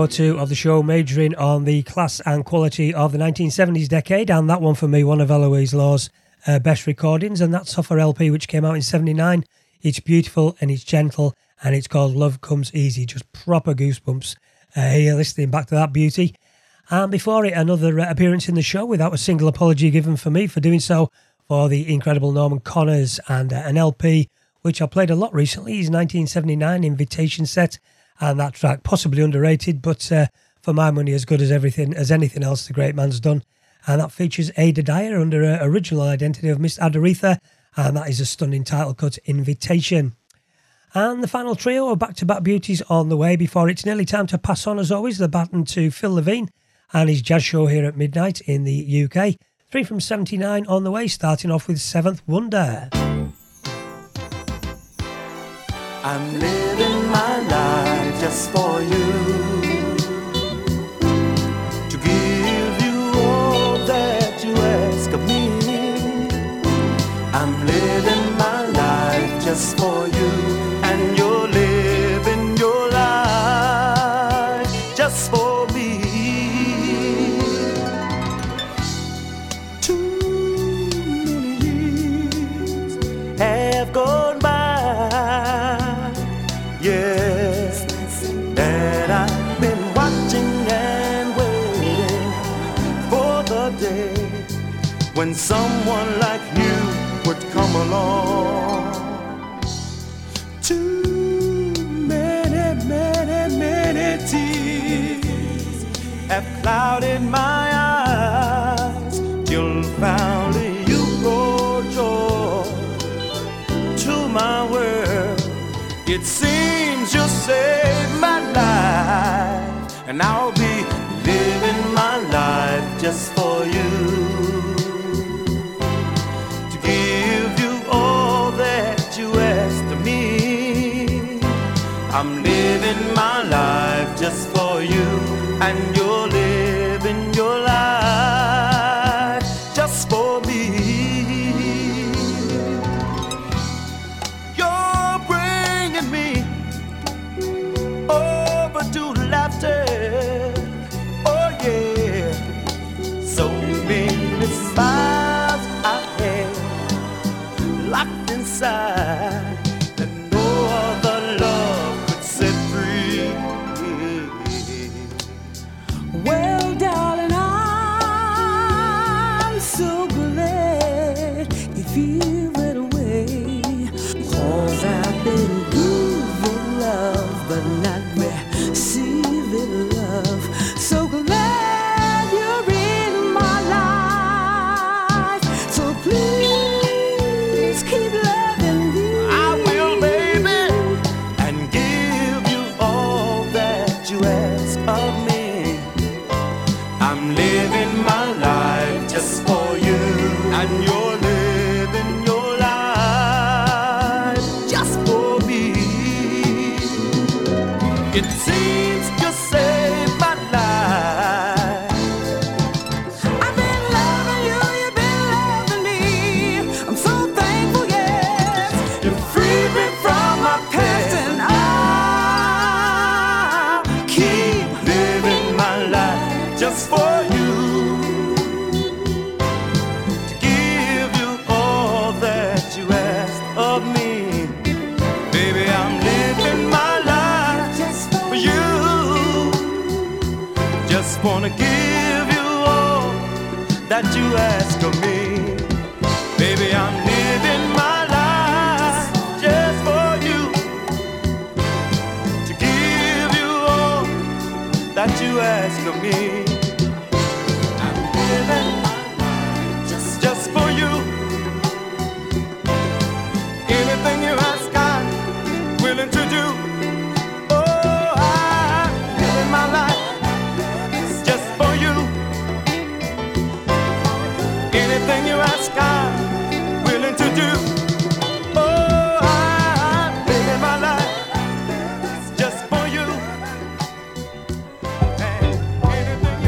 hour two of the show, majoring on the class and quality of the nineteen seventies decade, and that one for me, one of Eloise Law's uh, best recordings, and that's off her L P which came out in seventy-nine. It's beautiful and it's gentle, and it's called Love Comes Easy. Just proper goosebumps uh, here listening back to that beauty. And before it, another uh, appearance in the show without a single apology given for me for doing so, for the incredible Norman Connors, and uh, an L P which I played a lot recently, his nineteen seventy-nine Invitation set, and that track possibly underrated, but uh, for my money as good as everything as anything else the great man's done. And that features Ada Dyer under her original identity of Miss Adaretha, and that is a stunning title cut, Invitation. And the final trio of back-to-back beauties on the way before it's nearly time to pass on, as always, the baton to Phil Levine and his jazz show here at midnight in the U K. Three from seventy-nine on the way, starting off with Seventh Wonder. I'm living my life just for you, to give you all that you ask of me. I'm living my life just for you, and you're living your life just for me. Too many years have gone by, yes, that I've been watching and waiting for the day when someone like you would come along. Too many, many, many tears have clouded my eyes till finally you brought joy to my world. It seems you saved my life, and I'll be living my life just for you, to give you all that you asked of me. I'm living my life just for you, and you're living your life just for me. Oh yeah, so many smiles I had locked inside that no other love could set free. Well, darling, I'm so glad you feel that way, 'cause I've been giving love but not receiving love. So glad you're in my life, so please keep loving me. I will, baby, and give you all that you ask of me. I'm living my life just for you, and you're living your life just for me. It seems wanna give you all that you ask of me. Baby, I'm living my life just for you, to give you all that you ask of me. I'm living my life just, just for you. Anything you ask, I'm willing to do. Anything you ask, I'm willing to do. Oh, I'm living my life just for you. Hey, anything you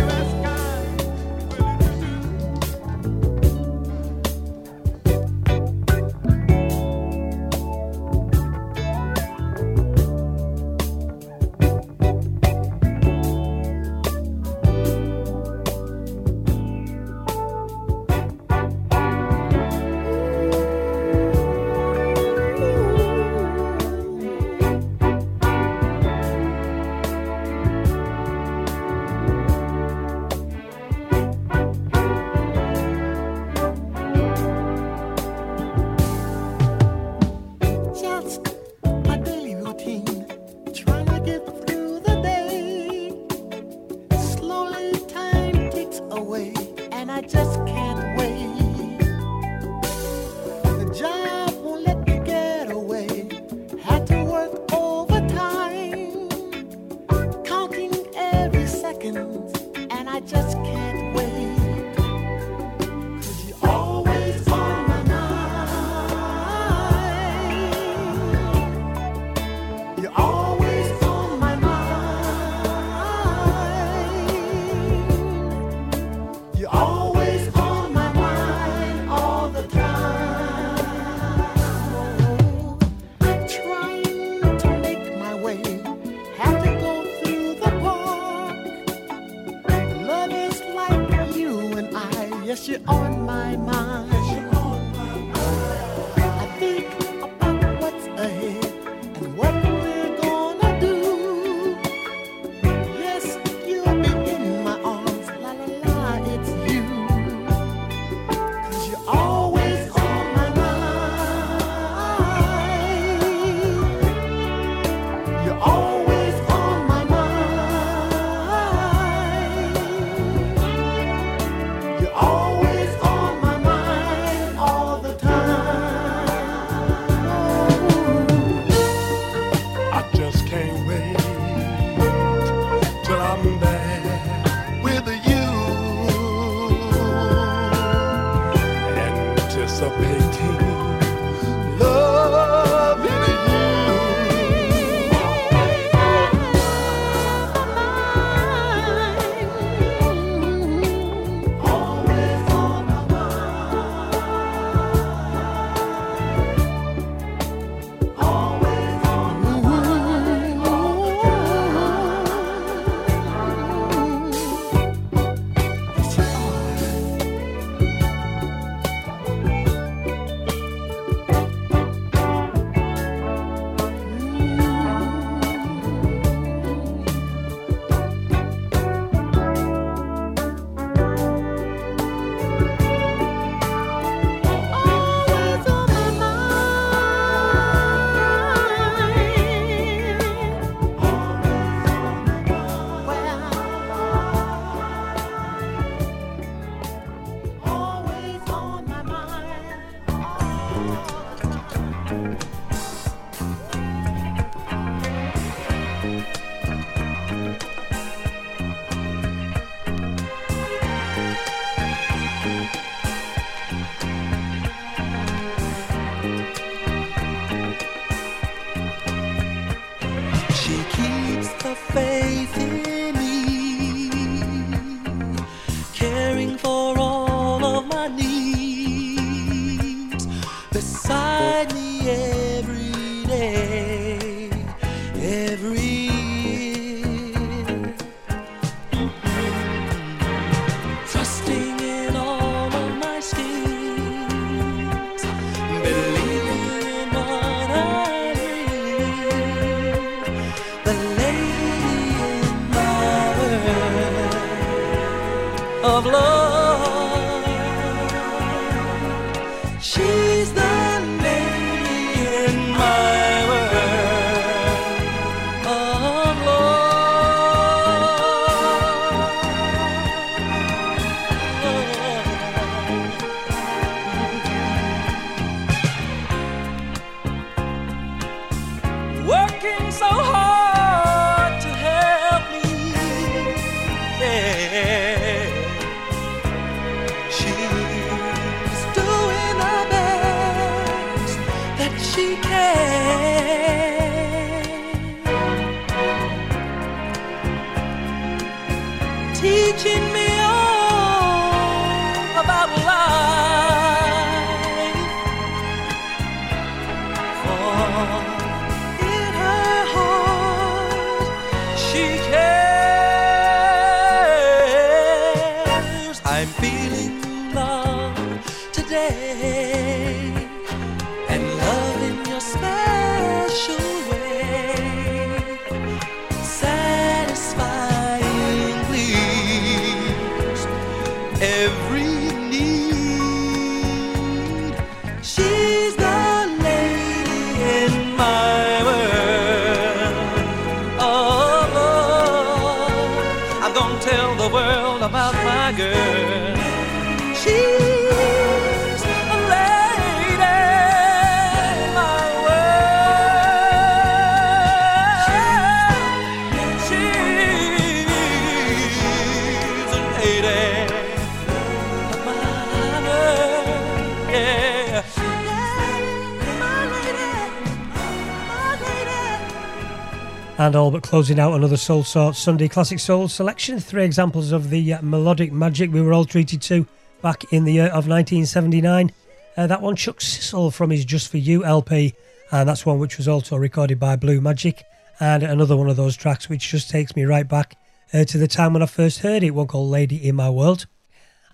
And all but closing out another Soul Sort Sunday Classic Soul selection. Three examples of the uh, melodic magic we were all treated to back in the year of nineteen seventy-nine. Uh, that one, Chuck Sissel from his Just For You L P. And that's one which was also recorded by Blue Magic. And another one of those tracks which just takes me right back uh, to the time when I first heard it. One called Lady in My World.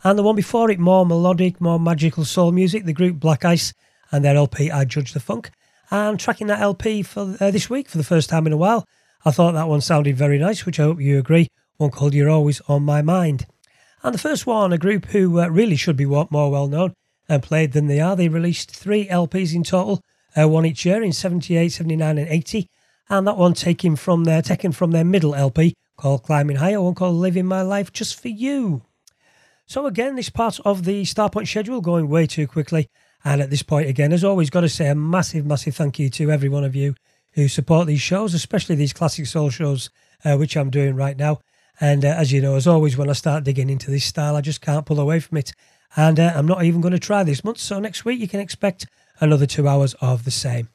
And the one before it, more melodic, more magical soul music. The group Black Ice and their L P, I Judge the Funk. And tracking that L P for uh, this week for the first time in a while. I thought that one sounded very nice, which I hope you agree. One called You're Always On My Mind. And the first one, a group who uh, really should be more well known and played than they are. They released three L Ps in total, uh, one each year in seventy-eight, seventy-nine and eighty. And that one taken from their, taken from their middle L P called Climbing Higher, one called Living My Life Just For You. So again, this part of the Starpoint schedule going way too quickly. And at this point again, as always, got to say a massive, massive thank you to every one of you who support these shows, especially these classic soul shows, uh, which I'm doing right now. And uh, as you know, as always, when I start digging into this style, I just can't pull away from it. and uh, I'm not even going to try this month, so next week you can expect another two hours of the same.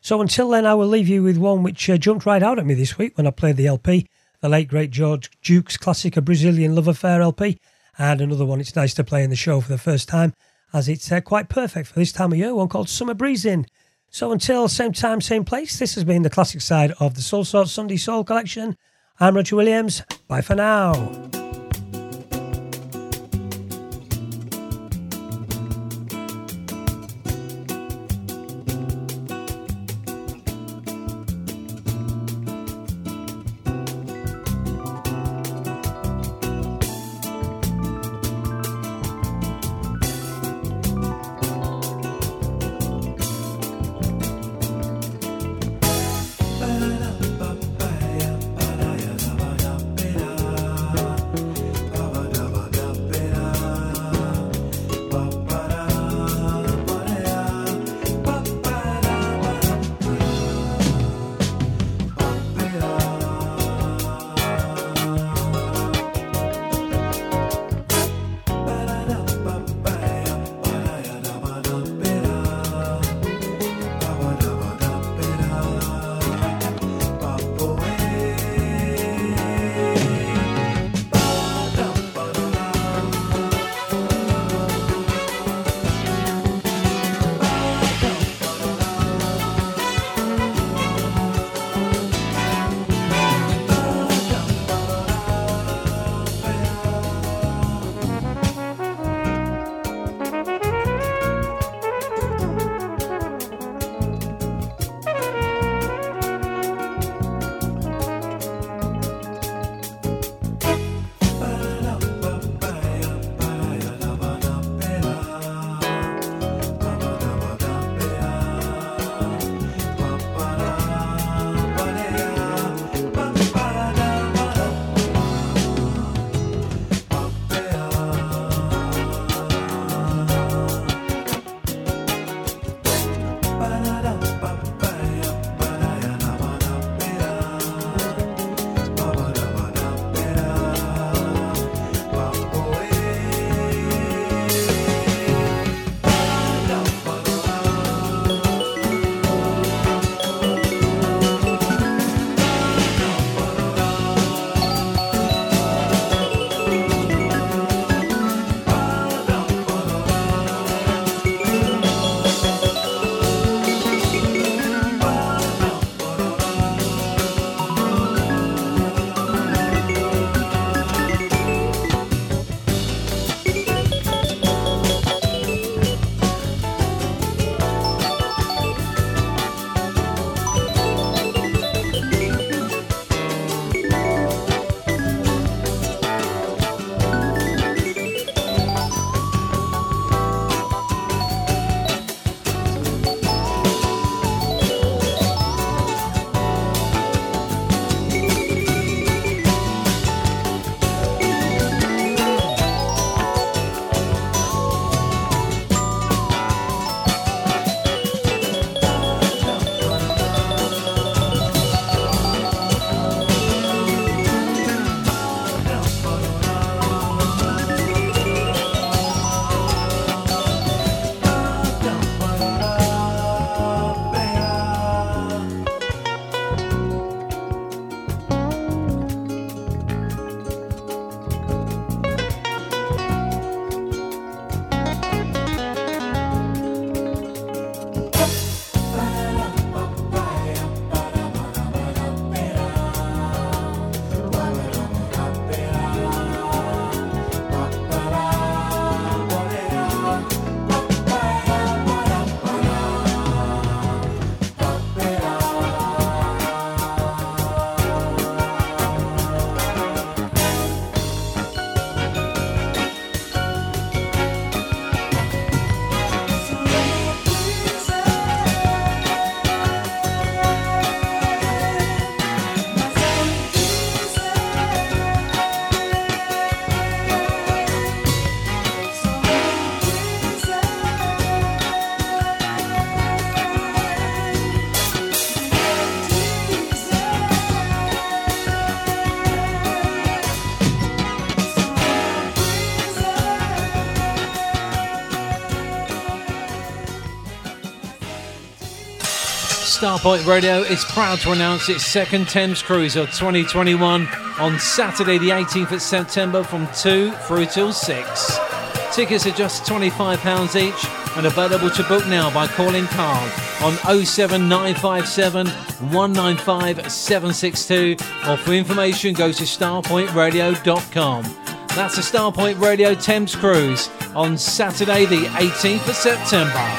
So until then, I will leave you with one which uh, jumped right out at me this week when I played the L P, the late great George Duke's classic A Brazilian Love Affair L P, and another one it's nice to play in the show for the first time, as it's uh, quite perfect for this time of year, one called Summer Breeze In. So until same time, same place, this has been the classic side of the Soul Sort Sunday Soul Collection. I'm Roger Williams. Bye for now. Starpoint Radio is proud to announce its second Thames Cruise of twenty twenty-one on Saturday the eighteenth of September from two through till six. Tickets are just twenty-five pounds each and available to book now by calling Carl on oh seven nine five seven, one nine five, seven six two, or for information go to starpoint radio dot com. That's the Starpoint Radio Thames Cruise on Saturday the eighteenth of September.